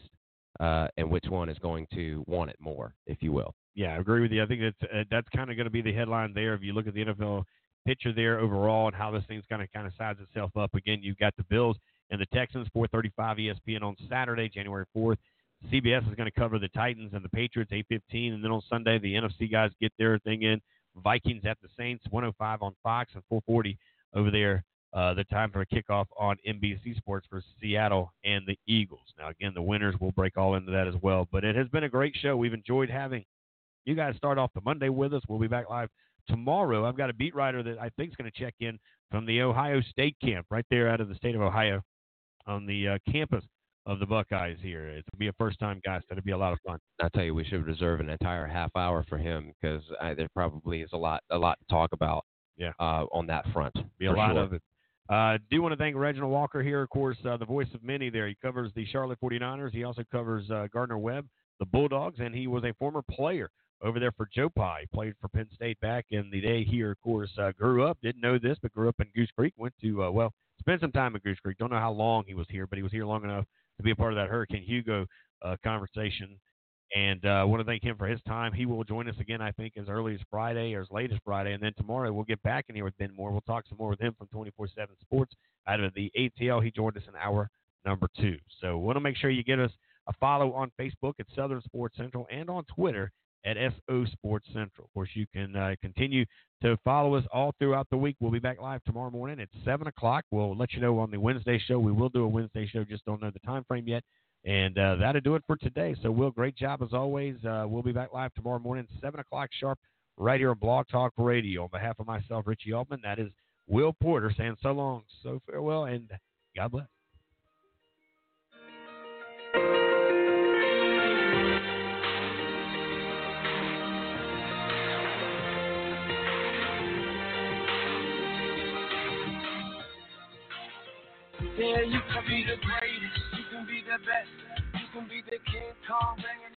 and which one is going to want it more, if you will. Yeah, I agree with you. I think that's kind of going to be the headline there. If you look at the NFL picture there overall and how this thing's kind of sides itself up. Again, you've got the Bills and the Texans, 4:35 ESPN on Saturday, January 4th. CBS is going to cover the Titans and the Patriots, 8:15. And then on Sunday, the NFC guys get their thing in. Vikings at the Saints, 1:05 on Fox, and 4:40 over there. The time for a kickoff on NBC Sports for Seattle and the Eagles. Now, again, the winners will break all into that as well. But it has been a great show. We've enjoyed having you guys start off the Monday with us. We'll be back live tomorrow. I've got a beat writer that I think is going to check in from the Ohio State camp right there out of the state of Ohio on the campus of the Buckeyes here. It'll be a first-time guy, so it'll be a lot of fun. I tell you, we should reserve an entire half hour for him because there probably is a lot to talk about on that front. Be a lot of it. Do want to thank Reginald Walker here, of course, the voice of many there. He covers the Charlotte 49ers. He also covers Gardner-Webb, the Bulldogs, and he was a former player over there for Joe Paterno. He played for Penn State back in the day here, of course. Grew up, didn't know this, but grew up in Goose Creek. Went to, spent some time at Goose Creek. Don't know how long he was here, but he was here long enough to be a part of that Hurricane Hugo conversation. And I want to thank him for his time. He will join us again, I think, as early as Friday or as late as Friday. And then tomorrow we'll get back in here with Ben Moore. We'll talk some more with him from 24/7 Sports out of the ATL. He joined us in hour number 2. So want to make sure you get us a follow on Facebook at Southern Sports Central and on Twitter at SO Sports Central. Of course, you can continue to follow us all throughout the week. We'll be back live tomorrow morning at 7 o'clock. We'll let you know on the Wednesday show. We will do a Wednesday show. Just don't know the time frame yet. And that'll do it for today. So, Will, great job as always. We'll be back live tomorrow morning, 7 o'clock sharp, right here on Blog Talk Radio. On behalf of myself, Richie Altman, that is Will Porter saying so long, so farewell, and God bless. Yeah, you can be the greatest. You can be the best. from DJ Kid Tom banging